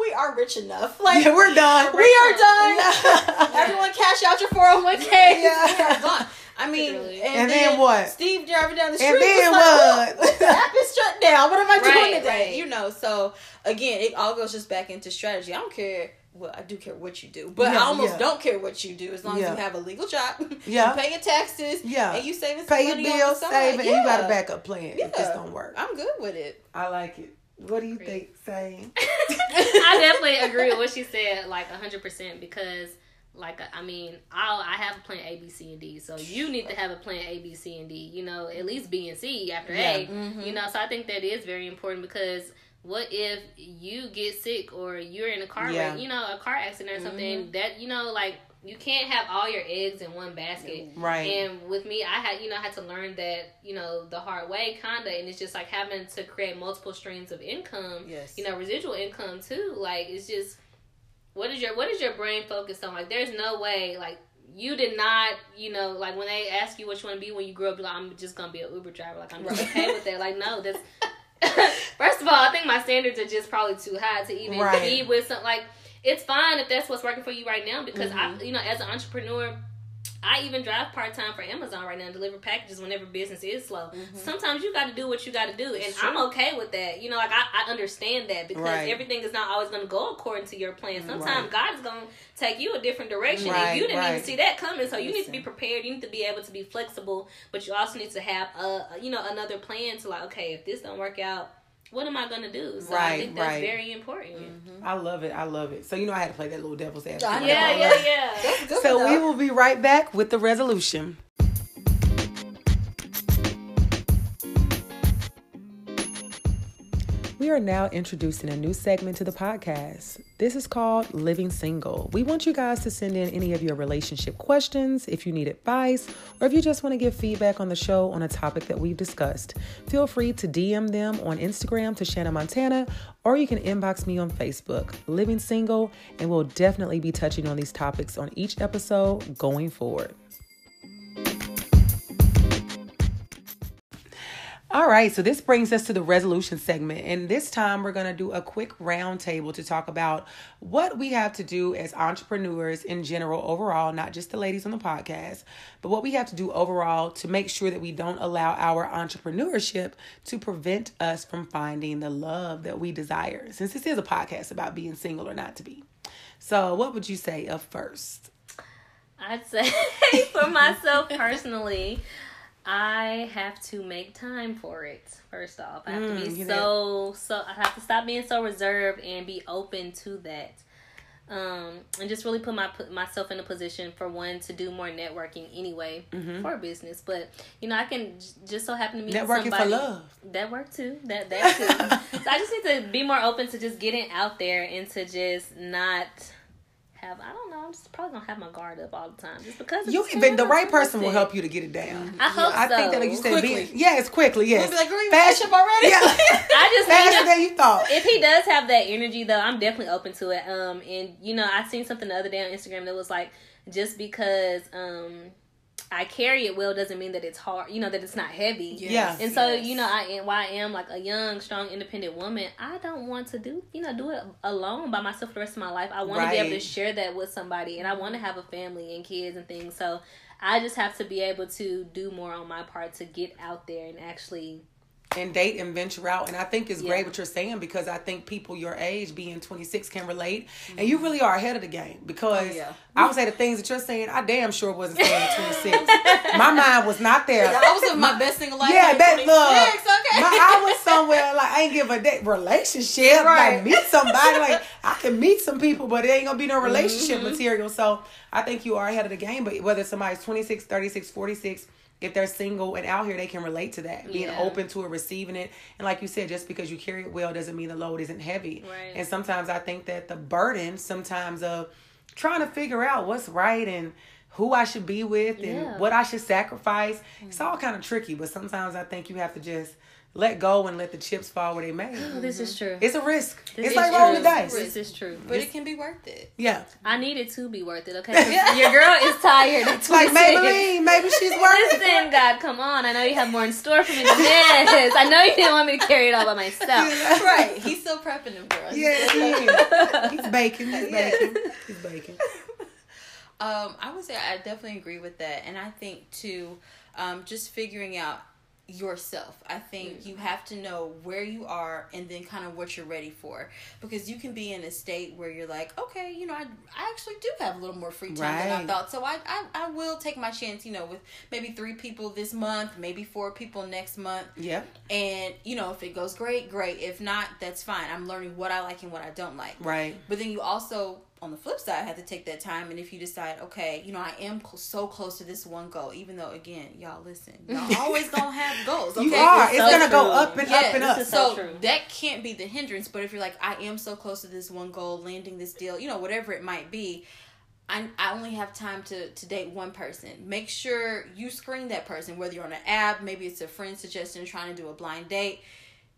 We are rich enough. Like, yeah, we're done. We are done. Yeah. Everyone cash out your four oh one k. Yeah. We are gone. I mean, and, and then, then what? Steve driving down the street. And then like, what? The app is shut down. What am I right, doing today? Right. You know, so again, it all goes just back into strategy. I don't care. Well, I do care what you do, but yeah, I almost yeah. don't care what you do as long yeah. as you have a legal job, yeah. you pay your taxes, yeah. and you saving some pay money your bills, save it, yeah. and you got a backup plan yeah. if this don't work. I'm good with it. I like it. What do you Great. think, Sane? I definitely agree with what she said, like one hundred percent, because, like, I mean, I'll, I have a plan A, B, C, and D, so you need to have a plan A, B, C, and D, you know, at least B and C after yeah. A, mm-hmm. you know, so I think that is very important because what if you get sick or you're in a car yeah. wreck, you know, a car accident or something, mm-hmm. that, you know, like, you can't have all your eggs in one basket. Right. And with me, I had, you know, I had to learn that, you know, the hard way, kinda. And it's just like having to create multiple streams of income, yes. you know, residual income too. Like, it's just, what is your, what is your brain focused on? Like, there's no way, like, you did not, you know, like, when they ask you what you want to be when you grow up, you're like, I'm just going to be an Uber driver. Like, I'm right. okay with that. Like, no, that's, first of all, I think my standards are just probably too high to even right. be with something, like, it's fine if that's what's working for you right now because, mm-hmm. I, you know, as an entrepreneur, I even drive part-time for Amazon right now and deliver packages whenever business is slow. Mm-hmm. Sometimes you got to do what you got to do, and sure. I'm okay with that. You know, like, I, I understand that because right. everything is not always going to go according to your plan. Sometimes right. God is going to take you a different direction, right, and you didn't right. even see that coming, so you Listen. need to be prepared. You need to be able to be flexible, but you also need to have, a, you know, another plan to, like, okay, if this don't work out, what am I going to do? So right, I think that's right. very important. Mm-hmm. I love it. I love it. So, you know, I had to play that little devil's advocate. Yeah, yeah, yeah, yeah. That's good. So, we will be right back with the resolution. We are now introducing a new segment to the podcast. This is called Living Single. We want you guys to send in any of your relationship questions, if you need advice, or if you just want to give feedback on the show on a topic that we've discussed. Feel free to D M them on Instagram to Shanna Montana, or you can inbox me on Facebook, Living Single, and we'll definitely be touching on these topics on each episode going forward. All right, so this brings us to the resolution segment. And this time we're going to do a quick roundtable to talk about what we have to do as entrepreneurs in general, overall, not just the ladies on the podcast, but what we have to do overall to make sure that we don't allow our entrepreneurship to prevent us from finding the love that we desire. Since this is a podcast about being single or not to be. So what would you say up first? I'd say for myself personally, I have to make time for it, first off. I have mm, to be so, did. so, I have to stop being so reserved and be open to that. Um, and just really put my put myself in a position, for one, to do more networking anyway, mm-hmm. for business. But, you know, I can j- just so happen to meet networking somebody. Networking for love. That work too. That, that too. So I just need to be more open to just getting out there and to just not have, I don't know, I'm just probably gonna have my guard up all the time just because you even the right person will help you to get it down. I hope I so. I think that, like you said, quickly. Being, yes, quickly, yes. You'll be like, girl, you fashion already. Yeah. I just faster than you thought. If he does have that energy, though, I'm definitely open to it. Um, and you know, I seen something the other day on Instagram that was like, just because um. I carry it well doesn't mean that it's hard, you know, that it's not heavy. Yes. And so, yes. you know, I why I am like a young, strong, independent woman, I don't want to do, you know, do it alone by myself the rest of my life. I want right. to be able to share that with somebody, and I want to have a family and kids and things. So I just have to be able to do more on my part to get out there and actually... and date and venture out. And I think it's yeah. great what you're saying, because I think people your age, being twenty-six, can relate. Mm-hmm. And you really are ahead of the game, because oh, yeah. I would say the things that you're saying, I damn sure wasn't saying at twenty-six. My mind was not there. Yeah, I was in my, my best single life. Yeah, like that look. Okay. My, I was somewhere like I ain't give a that relationship. Right. Like meet somebody. Like I can meet some people, but it ain't gonna be no relationship mm-hmm. material. So I think you are ahead of the game. But whether somebody's twenty-six, thirty-six, forty-six. If they're single and out here, they can relate to that. Being yeah. open to it, receiving it. And like you said, just because you carry it well doesn't mean the load isn't heavy. Right. And sometimes I think that the burden sometimes of trying to figure out what's right and who I should be with and yeah. what I should sacrifice, mm. it's all kind of tricky. But sometimes I think you have to just let go and let the chips fall where they may. Oh, this mm-hmm. is true. It's a risk. This it's like true. Rolling the dice. This is true. But it's, it can be worth it. Yeah. I need it to be worth it, okay? Your girl is tired. It's like Maybelline. Maybe she's worth it. Listen, God, come on. I know you have more in store for me than this. I know you didn't want me to carry it all by myself. Yeah. Right. He's still prepping them for us. Yeah, he is. He's baking. He's baking. He's baking. Um, I would say I definitely agree with that. And I think, too, um, just figuring out yourself. I think mm. you have to know where you are and then kind of what you're ready for, because you can be in a state where you're like, okay, you know, I, I actually do have a little more free time right. than I thought, so I, I I will take my chance, you know, with maybe three people this month, maybe four people next month. Yeah. And you know, if it goes great, great. If not, that's fine. I'm learning what I like and what I don't like. Right. But then you also, on the flip side, I have to take that time. And if you decide, okay, you know, I am cl- so close to this one goal, even though, again, y'all listen, y'all always gonna have goals. Okay? You are. It's, it's so gonna true. Go up and yeah, up and up. So, so that can't be the hindrance. But if you're like, I am so close to this one goal, landing this deal, you know, whatever it might be, I, I only have time to, to date one person. Make sure you screen that person, whether you're on an app, maybe it's a friend suggestion, trying to do a blind date.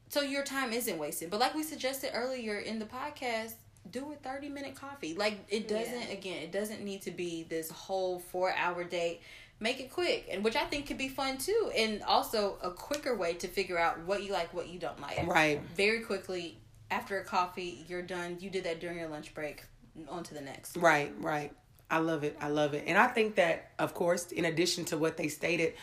So your time isn't wasted. But like we suggested earlier in the podcast, do a thirty minute coffee. Like, it doesn't, yeah. again, it doesn't need to be this whole four hour date. Make it quick, and which I think could be fun too. And also a quicker way to figure out what you like, what you don't like. Right. Very quickly, after a coffee, you're done. You did that during your lunch break. On to the next. Right, right. I love it. I love it. And I think that, of course, in addition to what they stated,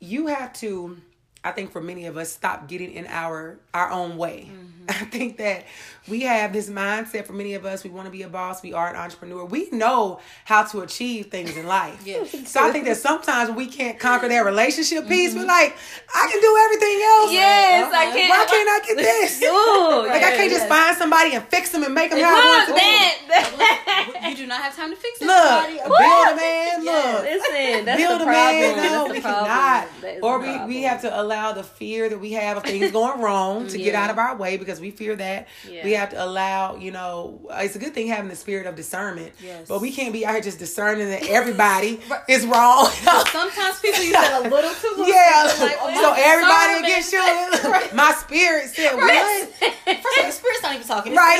you have to, I think for many of us, stop getting in our, our own way. Mm-hmm. I think that we have this mindset for many of us. We want to be a boss. We are an entrepreneur. We know how to achieve things in life. Yes. So I think that sometimes we can't conquer that relationship piece. Mm-hmm. We're like, I can do everything else. Yes, uh-huh. I can. Why can't I get this? Ooh, like, right, I can't yes. just find somebody and fix them and make them how I want to that, that. You do not have time to fix this. Look, somebody. Build a man. Yes. Look, listen, that's build the a problem. Man. No, we cannot. Or we, we have to allow the fear that we have of things going wrong to yeah. get out of our way, because we fear that. Yeah. We have to allow, you know, it's a good thing having the spirit of discernment, yes. but we can't be out here just discerning that everybody is wrong. Sometimes people use that a little too much. Yeah. Like, oh, so everybody against you. Right. My spirit said, right. what? First of all, the spirit's not even talking. It's right.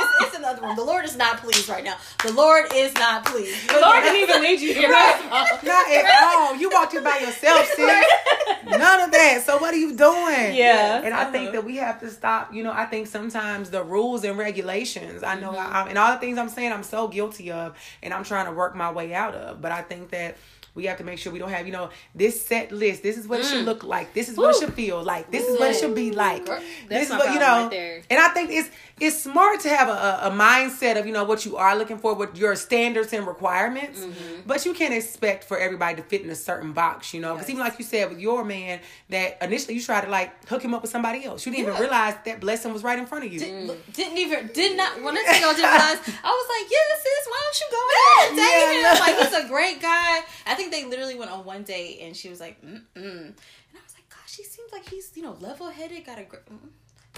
It's, it's another one. The Lord is not pleased right now. The Lord is not pleased. The Lord didn't even lead you here. Right. Right. Not at all. You walked in by yourself, sis. None of that. So what are you doing? Yeah. And I uh-huh. think that we have to stop. You know, I think sometimes the rules and regulations, I know, mm-hmm. I, and all the things I'm saying, I'm so guilty of, and I'm trying to work my way out of. But I think that we have to make sure we don't have, you know, this set list. This is what mm. it should look like. This is Woo. What it should feel like. This Ooh. Is what it should be like. That's this is what, you know, right there. And I think it's it's smart to have a, a mindset of, you know, what you are looking for, what your standards and requirements. Mm-hmm. But you can't expect for everybody to fit in a certain box, you know. Because yes. even like you said with your man, that initially you tried to, like, hook him up with somebody else. You didn't yeah. even realize that blessing was right in front of you. Did, mm. Didn't even, did not, when I tell y'all didn't realize, I was like, yeah, sis, why don't you go ahead and date yeah, him? No. Like, he's a great guy. I think they literally went on one date, and she was like, mm-mm. And I was like, gosh, he seems like he's, you know, level-headed, got a great... Mm-mm.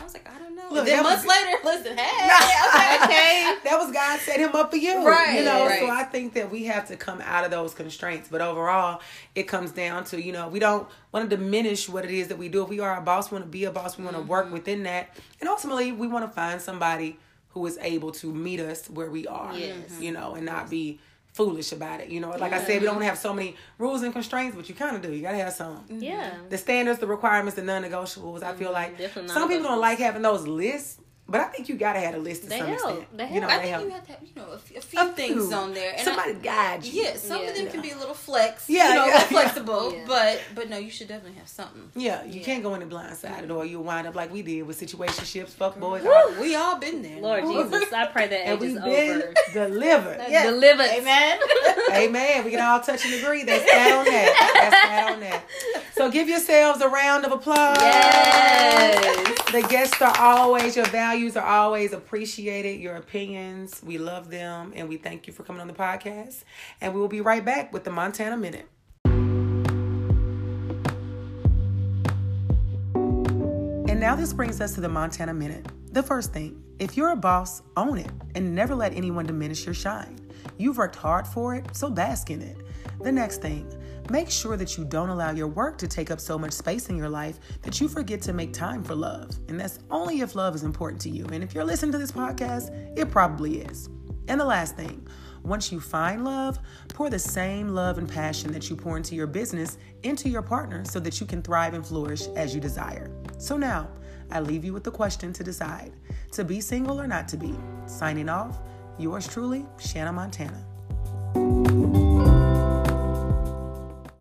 I was like, I don't know. Look, then months was, later, listen, hey, no, okay, okay. That was God set him up for you. Right. You know, right. So I think that we have to come out of those constraints. But overall, it comes down to, you know, we don't want to diminish what it is that we do. If we are a boss, we want to be a boss. We want to mm-hmm. work within that. And ultimately, we want to find somebody who is able to meet us where we are, yes. you know, and not be foolish about it, you know. Like yeah. I said, we don't have so many rules and constraints, but you kind of do. You gotta have some. Yeah. The standards, the requirements, the non-negotiables. Mm-hmm. I feel like some people don't like having those lists, but I think you gotta have a list to they some help. extent. They you know, I they think help. you have to have, you know, a, f- a, few a few things on there. And somebody I, guide you. Yeah, some yeah. of them can be a little flex. Yeah, you know, yeah, flexible. Yeah. But but no, you should definitely have something. Yeah, you yeah. can't go in and blindsided, or you'll wind up like we did with situationships, fuckboys. All, we all been there. Lord Jesus, I pray that age is over. Been delivered. Yeah. Delivered. Amen. Amen. We can all touch and agree. That's that on that. That's that on that. So give yourselves a round of applause. Yes. The guests are always your value. Are always appreciated. Your opinions, we love them, and we thank you for coming on the podcast. And we will be right back with the Montana Minute. And now this brings us to the Montana Minute. The first thing, if you're a boss, own it and never let anyone diminish your shine. You've worked hard for it, so bask in it. The next thing, make sure that you don't allow your work to take up so much space in your life that you forget to make time for love. And that's only if love is important to you. And if you're listening to this podcast, it probably is. And the last thing, once you find love, pour the same love and passion that you pour into your business into your partner so that you can thrive and flourish as you desire. So now, I leave you with the question to decide, to be single or not to be. Signing off, yours truly, Shanna Montana.